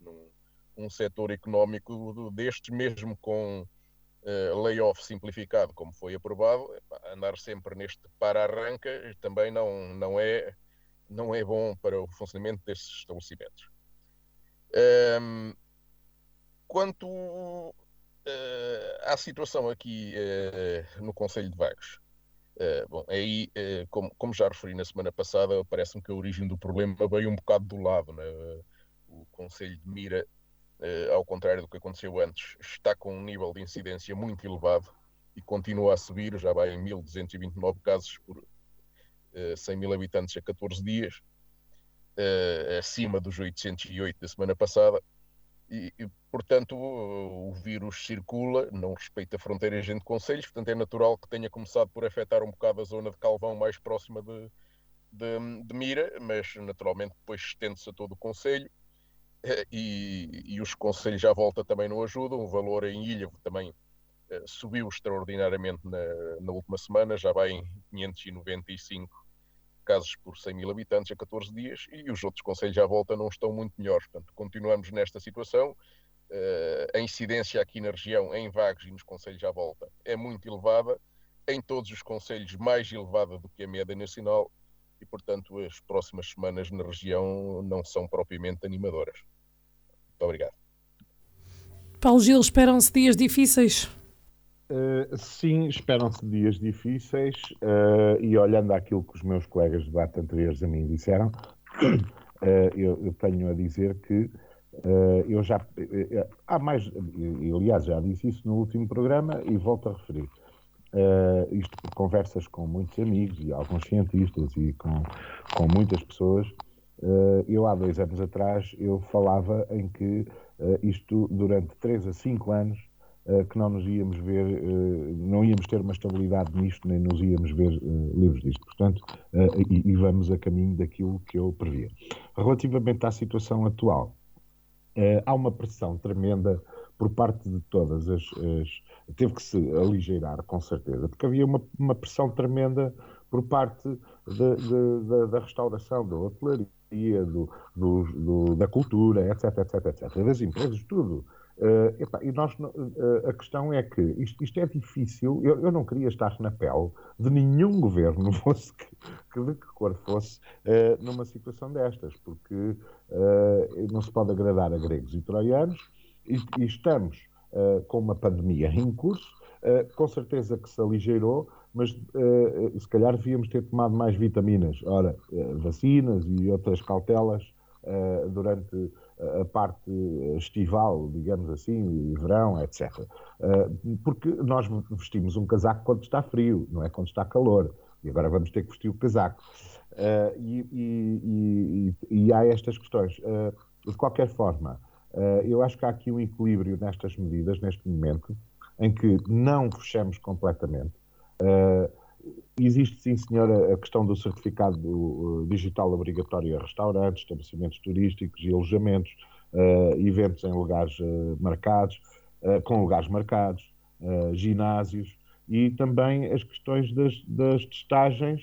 num setor económico destes, mesmo com layoff simplificado, como foi aprovado, andar sempre neste para-arranca também não é bom para o funcionamento destes estabelecimentos. Quanto à situação aqui no Conselho de Vagos, bom, aí, como já referi na semana passada, parece-me que a origem do problema veio um bocado do lado, né? O Conselho de Mira, ao contrário do que aconteceu antes, está com um nível de incidência muito elevado e continua a subir, já vai em 1.229 casos por 100 mil habitantes a 14 dias, acima dos 808 da semana passada, e portanto o vírus circula, não respeita fronteiras entre concelhos, portanto é natural que tenha começado por afetar um bocado a zona de Calvão mais próxima de Mira, mas naturalmente depois estende-se a todo o concelho. E os concelhos à volta também não ajudam, o valor em Ilhavo também subiu extraordinariamente na última semana, já vai em 595 casos por 100 mil habitantes a 14 dias, e os outros concelhos à volta não estão muito melhores, portanto continuamos nesta situação, a incidência aqui na região, em Vagos e nos concelhos à volta, é muito elevada, em todos os concelhos mais elevada do que a média nacional, e portanto as próximas semanas na região não são propriamente animadoras. Muito obrigado. Paulo Gil, esperam-se dias difíceis? Sim, esperam-se dias difíceis e olhando àquilo que os meus colegas de debate anteriores a mim disseram, eu tenho a dizer que eu já... há mais... Aliás, já disse isso no último programa e volto a referir. Isto por conversas com muitos amigos e alguns cientistas e com muitas pessoas, eu há 2 anos atrás eu falava em que isto durante 3 a 5 anos que não nos íamos ver, não íamos ter uma estabilidade nisto, nem nos íamos ver livres disto, portanto, e vamos a caminho daquilo que eu previa. Relativamente à situação atual, há uma pressão tremenda por parte de todas as... Teve que se aligeirar, com certeza, porque havia uma pressão tremenda por parte da restauração, da hotelaria, da cultura, etc., das empresas, tudo. E nós, a questão é que isto é difícil, eu não queria estar na pele de nenhum governo, fosse de que cor fosse, numa situação destas, porque não se pode agradar a gregos e troianos, e estamos com uma pandemia em curso, com certeza que se aligeirou, mas se calhar devíamos ter tomado mais vitaminas, ora, vacinas e outras cautelas durante a parte estival, digamos assim, verão, etc. Porque nós vestimos um casaco quando está frio, não é quando está calor, e agora vamos ter que vestir o casaco. E há estas questões. De qualquer forma, eu acho que há aqui um equilíbrio nestas medidas, neste momento, em que não fechamos completamente. Existe, sim, senhora, a questão do certificado digital obrigatório a restaurantes, estabelecimentos turísticos e alojamentos, eventos em lugares marcados, com lugares marcados, ginásios, e também as questões das testagens,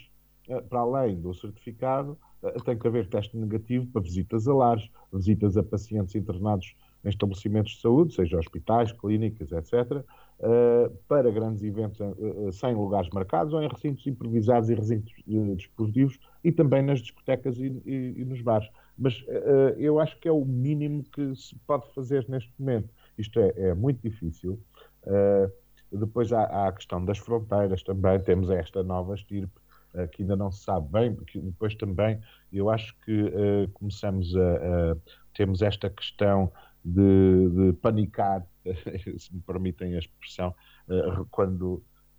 para além do certificado. Tem que haver teste negativo para visitas a lares, visitas a pacientes internados em estabelecimentos de saúde, seja hospitais, clínicas, etc., para grandes eventos sem lugares marcados ou em recintos improvisados e recintos desportivos, e também nas discotecas e nos bares. Mas eu acho que é o mínimo que se pode fazer neste momento. Isto é muito difícil. Depois há a questão das fronteiras também, temos esta nova estirpe, que ainda não se sabe bem, porque depois também eu acho que começamos a temos esta questão de panicar, se me permitem a expressão,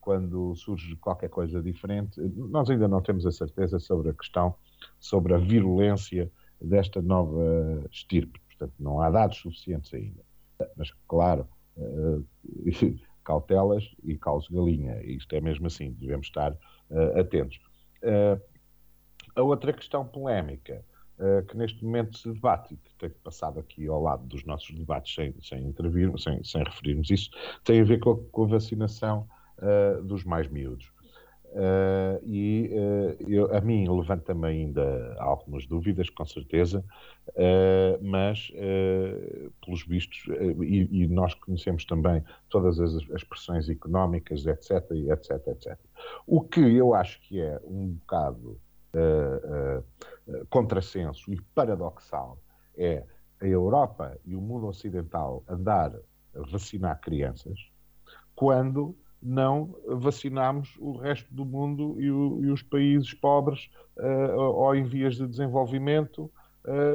quando surge qualquer coisa diferente. Nós ainda não temos a certeza sobre a questão, sobre a virulência desta nova estirpe, portanto não há dados suficientes ainda, mas claro, cautelas e caos galinha, isto é mesmo assim, devemos estar atentos. A outra questão polémica que neste momento se debate, e que tem passado aqui ao lado dos nossos debates sem intervir, sem referirmos isso, tem a ver com a vacinação dos mais miúdos. A mim levanta-me ainda algumas dúvidas, com certeza, mas pelos vistos, e nós conhecemos também todas as pressões económicas, etc. O que eu acho que é um bocado contrassenso e paradoxal é a Europa e o mundo ocidental andar a vacinar crianças quando não vacinamos o resto do mundo e os países pobres ou em vias de desenvolvimento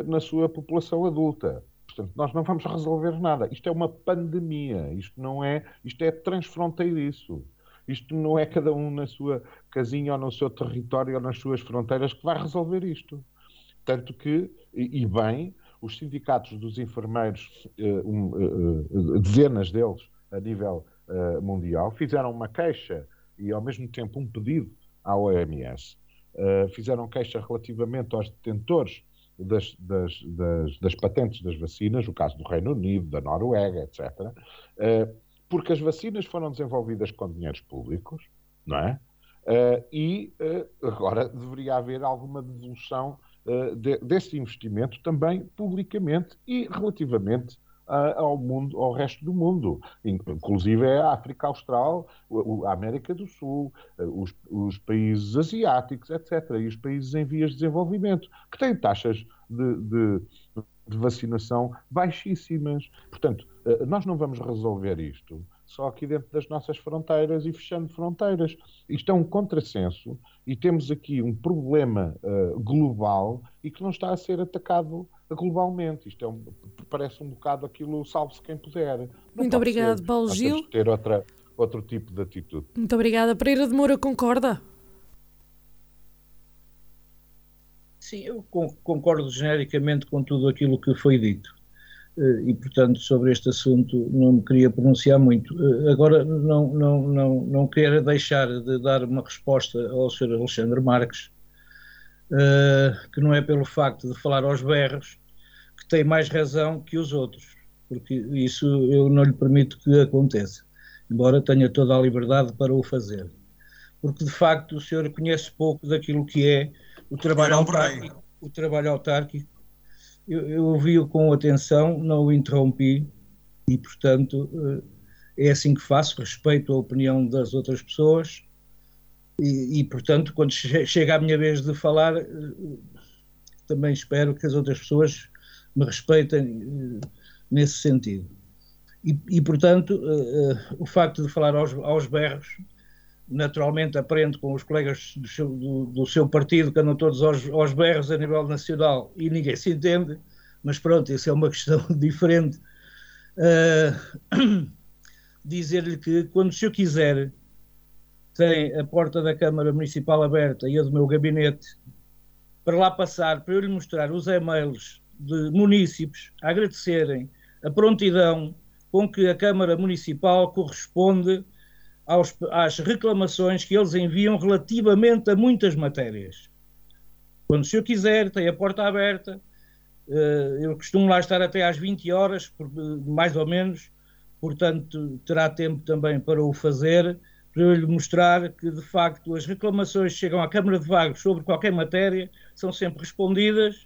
na sua população adulta. Portanto, nós não vamos resolver nada. Isto é uma pandemia, isto é transfronteiriço. Isto não é cada um na sua casinha ou no seu território ou nas suas fronteiras que vai resolver isto. Tanto que, e bem, os sindicatos dos enfermeiros, dezenas deles a nível mundial, fizeram uma queixa e ao mesmo tempo um pedido à OMS, fizeram queixa relativamente aos detentores das patentes das vacinas, o caso do Reino Unido, da Noruega, etc., porque as vacinas foram desenvolvidas com dinheiros públicos, não é? Agora deveria haver alguma devolução desse investimento também publicamente e relativamente ao mundo, ao resto do mundo, inclusive a África Austral, a América do Sul, os países asiáticos, etc., e os países em vias de desenvolvimento, que têm taxas de vacinação baixíssimas. Portanto, nós não vamos resolver isto só aqui dentro das nossas fronteiras e fechando fronteiras. Isto é um contrassenso e temos aqui um problema global e que não está a ser atacado globalmente. Isto parece um bocado aquilo, salve-se quem puder. Muito obrigado, Paulo Gil. Temos que ter outro tipo de atitude. Muito obrigada. Pereira de Moura, concorda? Sim, eu concordo genericamente com tudo aquilo que foi dito. E, portanto, sobre este assunto não me queria pronunciar muito. Agora, não quero deixar de dar uma resposta ao Sr. Alexandre Marques, que não é pelo facto de falar aos berros que tem mais razão que os outros, porque isso eu não lhe permito que aconteça, embora tenha toda a liberdade para o fazer. Porque, de facto, o senhor conhece pouco daquilo que é o trabalho autárquico. Eu ouvi-o com atenção, não o interrompi e, portanto, é assim que faço, respeito a opinião das outras pessoas e portanto, quando chega a minha vez de falar, também espero que as outras pessoas me respeitem nesse sentido. E portanto, o facto de falar aos berros, naturalmente aprendo com os colegas do seu partido, que andam todos aos berros a nível nacional e ninguém se entende, mas pronto, isso é uma questão diferente. Dizer-lhe que quando o senhor quiser tem a porta da Câmara Municipal aberta e a do meu gabinete para lá passar, para eu lhe mostrar os e-mails de munícipes a agradecerem a prontidão com que a Câmara Municipal corresponde às reclamações que eles enviam relativamente a muitas matérias. Quando o senhor quiser, tem a porta aberta. Eu costumo lá estar até às 20 horas, mais ou menos, portanto terá tempo também para o fazer, para eu lhe mostrar que de facto as reclamações que chegam à Câmara de Vagos sobre qualquer matéria são sempre respondidas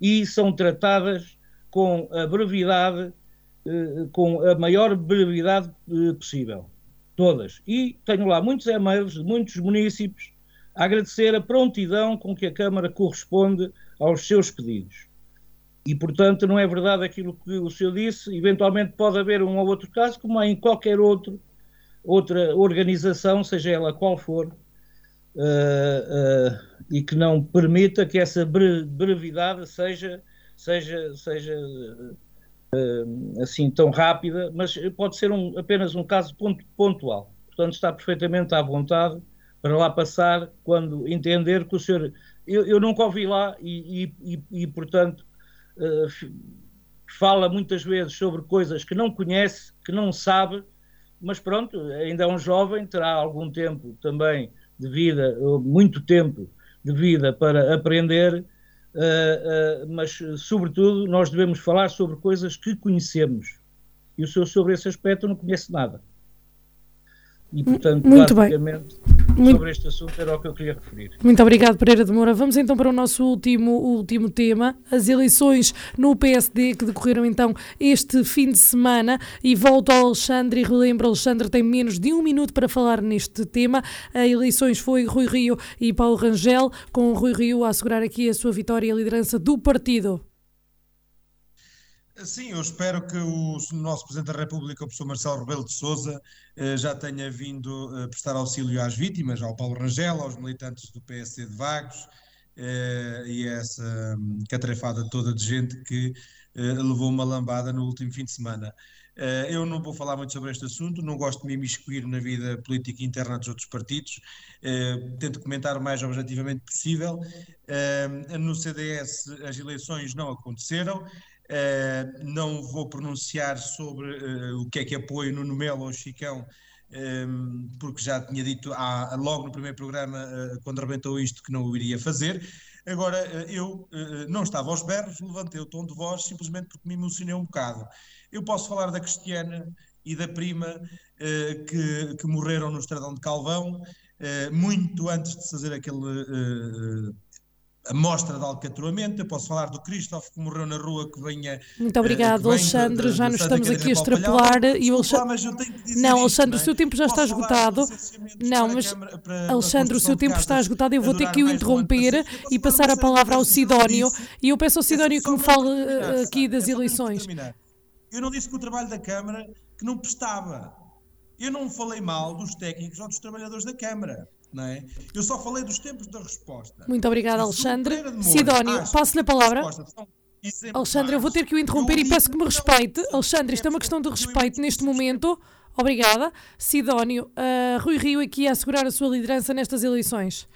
e são tratadas com a brevidade, com a maior brevidade possível. Todas. E tenho lá muitos e-mails de muitos munícipes a agradecer a prontidão com que a Câmara corresponde aos seus pedidos. E, portanto, não é verdade aquilo que o senhor disse, eventualmente pode haver um ou outro caso, como há em qualquer outra organização, seja ela qual for, e que não permita que essa brevidade seja assim tão rápida, mas pode ser apenas um caso pontual. Portanto, está perfeitamente à vontade para lá passar quando entender que o senhor... Eu nunca ouvi lá e portanto, fala muitas vezes sobre coisas que não conhece, que não sabe, mas pronto, ainda é um jovem, terá algum tempo também de vida, muito tempo de vida para aprender. Mas, sobretudo, nós devemos falar sobre coisas que conhecemos. E o senhor, sobre esse aspecto, não conhece nada. E, portanto, muito bem. sobre este assunto era o que eu queria referir. Muito obrigado, Pereira de Moura. Vamos então para o nosso último tema, as eleições no PSD que decorreram então este fim de semana, e volto ao Alexandre e relembro, Alexandre tem menos de um minuto para falar neste tema. A eleições foi Rui Rio e Paulo Rangel, com Rui Rio a assegurar aqui a sua vitória e a liderança do partido. Sim, eu espero que o nosso Presidente da República, o professor Marcelo Rebelo de Sousa, já tenha vindo prestar auxílio às vítimas, ao Paulo Rangel, aos militantes do PSD de Vagos e a essa catrefada toda de gente que levou uma lambada no último fim de semana. Eu não vou falar muito sobre este assunto, não gosto de me imiscuir na vida política interna dos outros partidos, tento comentar o mais objetivamente possível. No CDS as eleições não aconteceram. Não vou pronunciar sobre o que é que apoio Nuno Melo ou Chicão, porque já tinha dito logo no primeiro programa, quando rebentou isto, que não o iria fazer. Agora, eu não estava aos berros, levantei o tom de voz simplesmente porque me emocionei um bocado. Eu posso falar da Cristiana e da prima que morreram no Estradão de Calvão, muito antes de fazer aquele... a mostra de alcatroamento. Eu posso falar do Christophe que morreu na rua, que venha... Muito obrigado, Alexandre, já nos estamos aqui a extrapolar. Não, Alexandre, o seu tempo já está esgotado. Não, mas, Alexandre, o seu tempo está esgotado, eu vou ter que o interromper e passar a palavra ao Sidónio, e eu peço ao Sidónio que me fale aqui das eleições. Eu não disse que o trabalho da Câmara que não prestava. Eu não falei mal dos técnicos ou dos trabalhadores da Câmara. Não é? Eu só falei dos tempos da resposta. Muito obrigado, Alexandre. Sidónio, passo-lhe a palavra. Alexandre, eu vou ter que o interromper e peço que me respeite. Alexandre, isto é uma questão de respeito neste momento. Obrigada. Sidónio, Rui Rio aqui a assegurar a sua liderança nestas eleições.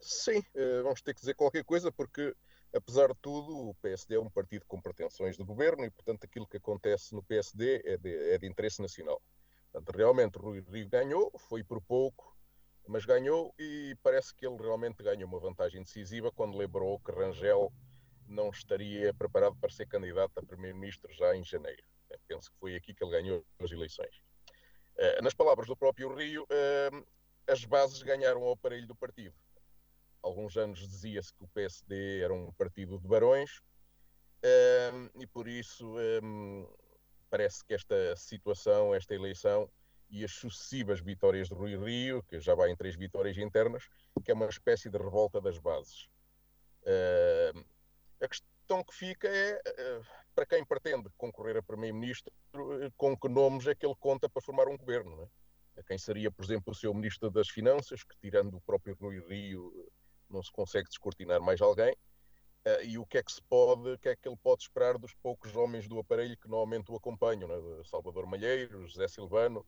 Sim, vamos ter que dizer qualquer coisa porque, apesar de tudo, o PSD é um partido com pretensões de governo e, portanto, aquilo que acontece no PSD é de interesse nacional. Portanto, realmente Rui Rio ganhou, foi por pouco, mas ganhou, e parece que ele realmente ganhou uma vantagem decisiva quando lembrou que Rangel não estaria preparado para ser candidato a primeiro-ministro já em janeiro. Penso que foi aqui que ele ganhou as eleições. Nas palavras do próprio Rio, as bases ganharam ao aparelho do partido. Alguns anos dizia-se que o PSD era um partido de barões e por isso... parece que esta situação, esta eleição e as sucessivas vitórias de Rui Rio, que já vai em 3 vitórias internas, que é uma espécie de revolta das bases. A questão que fica é, para quem pretende concorrer a primeiro-ministro, com que nomes é que ele conta para formar um governo, não é? Quem seria, por exemplo, o seu ministro das Finanças, que tirando o próprio Rui Rio não se consegue descortinar mais alguém. E o que é que ele pode esperar dos poucos homens do aparelho que normalmente o acompanham, né? Salvador Malheiros, José Silvano,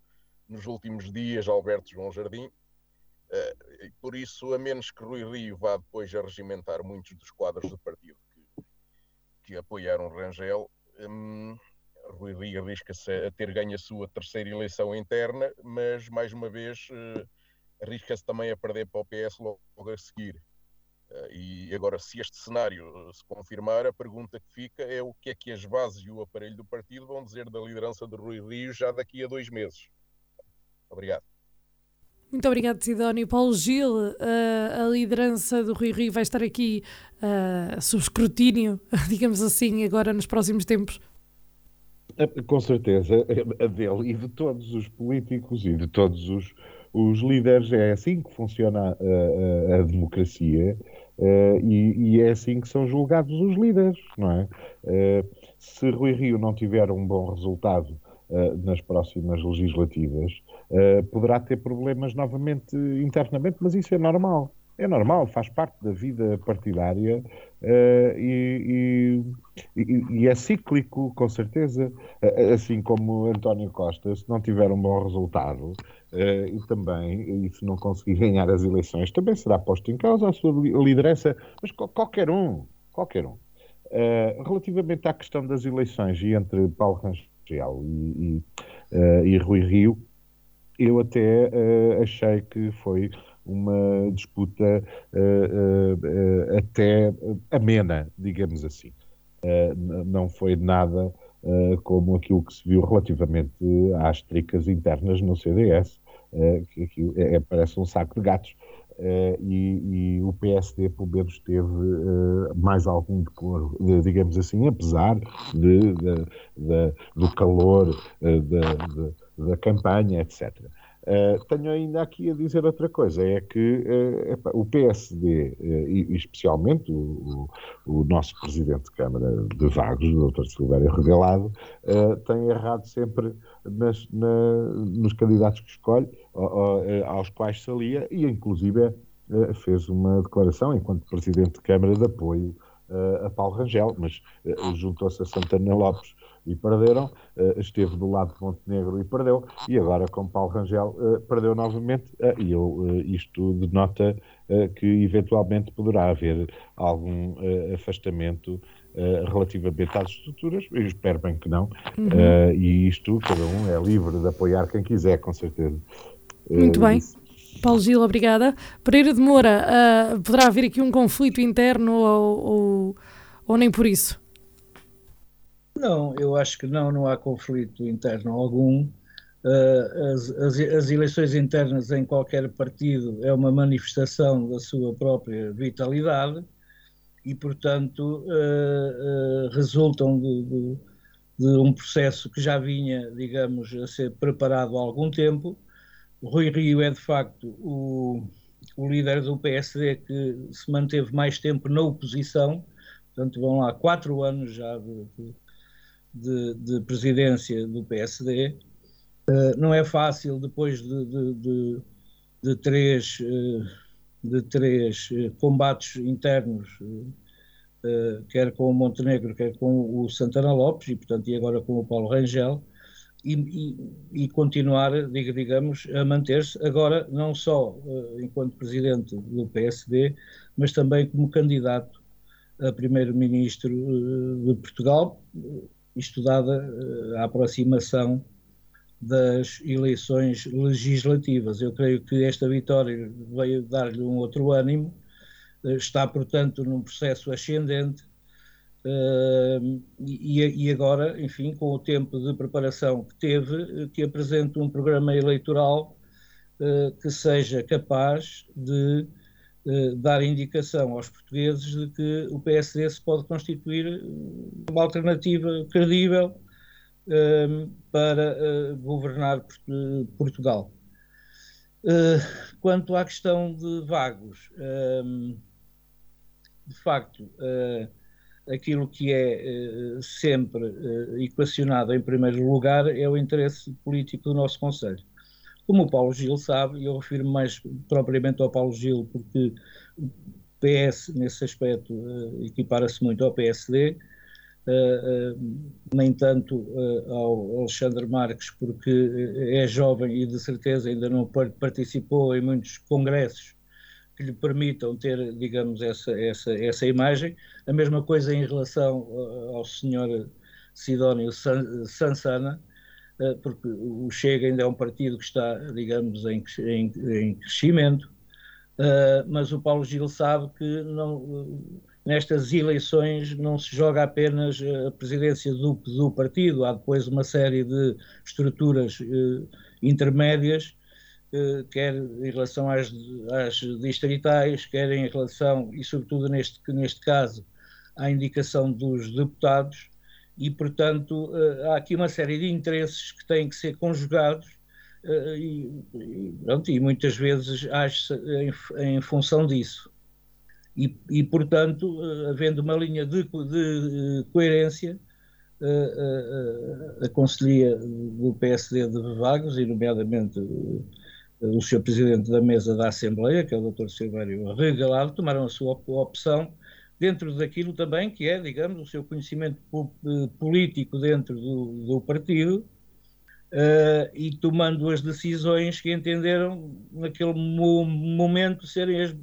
nos últimos dias Alberto João Jardim. E por isso, a menos que Rui Rio vá depois arregimentar muitos dos quadros do partido que apoiaram Rangel, Rui Rio arrisca-se a ter ganho a sua 3ª eleição interna, mas mais uma vez arrisca-se também a perder para o PS logo a seguir. E agora, se este cenário se confirmar, a pergunta que fica é o que é que as bases e o aparelho do partido vão dizer da liderança de Rui Rio já daqui a 2 meses. Obrigado. Muito obrigado, Sidónio. Paulo Gil, a liderança do Rui Rio vai estar aqui sob escrutínio, digamos assim, agora nos próximos tempos? Com certeza, a dele e de todos os políticos e de todos os líderes. É assim que funciona a democracia e é assim que são julgados os líderes, não é? Se Rui Rio não tiver um bom resultado nas próximas legislativas, poderá ter problemas novamente internamente, mas isso é normal. É normal, faz parte da vida partidária e é cíclico, com certeza. Assim como António Costa, se não tiver um bom resultado e se não conseguir ganhar as eleições, também será posto em causa a sua liderança, mas qualquer um. Relativamente à questão das eleições e entre Paulo Rangel e Rui Rio, eu até achei que foi uma disputa até amena, digamos assim. Não foi nada como aquilo que se viu relativamente às tricas internas no CDS, que parece um saco de gatos, e o PSD pelo menos teve mais algum decoro, digamos assim, apesar do calor da campanha, etc. Tenho ainda aqui a dizer outra coisa, é que o PSD, e especialmente o nosso Presidente de Câmara de Vagos, o Dr. Silvério Revelado, tem errado sempre nos candidatos que escolhe, aos quais se alia, e inclusive fez uma declaração, enquanto Presidente de Câmara, de apoio a Paulo Rangel, mas juntou-se a Santana Lopes e perderam, esteve do lado de Montenegro e perdeu, e agora com Paulo Rangel perdeu novamente, e isto denota que eventualmente poderá haver algum afastamento relativamente às estruturas. Eu espero bem que não, e isto cada um é livre de apoiar quem quiser, com certeza. Muito bem. Paulo Gil, obrigada. Pereira de Moura, poderá haver aqui um conflito interno ou nem por isso? Não, eu acho que não há conflito interno algum. As eleições internas em qualquer partido é uma manifestação da sua própria vitalidade e, portanto, resultam de um processo que já vinha, digamos, a ser preparado há algum tempo. Rui Rio é, de facto, o líder do PSD que se manteve mais tempo na oposição, portanto, vão lá 4 anos já de presidência do PSD. Não é fácil, depois de três combates internos, quer com o Montenegro, quer com o Santana Lopes, e portanto e agora com o Paulo Rangel, e continuar, digamos, a manter-se, agora não só enquanto presidente do PSD, mas também como candidato a primeiro-ministro de Portugal, estudada a aproximação das eleições legislativas. Eu creio que esta vitória veio dar-lhe um outro ânimo, está, portanto, num processo ascendente, e agora, enfim, com o tempo de preparação que teve, que apresente um programa eleitoral que seja capaz de dar indicação aos portugueses de que o PSD se pode constituir uma alternativa credível para governar Portugal. Quanto à questão de Vagos, de facto, aquilo que é sempre equacionado em primeiro lugar é o interesse político do nosso concelho. Como o Paulo Gil sabe, e eu refiro-me mais propriamente ao Paulo Gil, porque o PS, nesse aspecto, equipara-se muito ao PSD, nem tanto ao Alexandre Marques, porque é jovem e de certeza ainda não participou em muitos congressos que lhe permitam ter, digamos, essa imagem. A mesma coisa em relação ao senhor Sidónio Sansana, porque o CHEGA ainda é um partido que está, digamos, em crescimento, mas o Paulo Gil sabe que nestas eleições não se joga apenas a presidência do partido, há depois uma série de estruturas intermédias, quer em relação às distritais, quer em relação, e sobretudo neste caso, à indicação dos deputados. E, portanto, há aqui uma série de interesses que têm que ser conjugados e muitas vezes age-se em função disso. E portanto, havendo uma linha de coerência, a conselheira do PSD de Vagos, e nomeadamente o Sr. Presidente da Mesa da Assembleia, que é o Dr. Silvário Regalado, tomaram a sua opção dentro daquilo também que é, digamos, o seu conhecimento político dentro do partido, e tomando as decisões que entenderam naquele momento serem as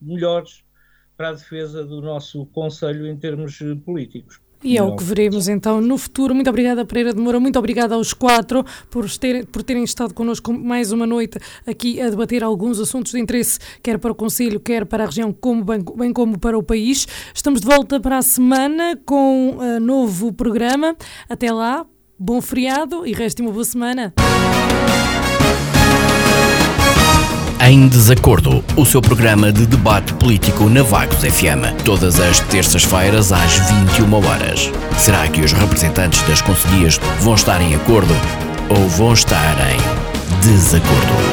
melhores para a defesa do nosso concelho em termos políticos. E é o que veremos então no futuro. Muito obrigada, Pereira de Moura, muito obrigada aos 4 por terem estado connosco mais uma noite aqui a debater alguns assuntos de interesse, quer para o Conselho, quer para a região, bem como para o país. Estamos de volta para a semana com um novo programa. Até lá, bom feriado e reste uma boa semana. Em Desacordo, o seu programa de debate político na Vagos FM, todas as terças-feiras às 21 horas. Será que os representantes das concelhias vão estar em acordo ou vão estar em desacordo?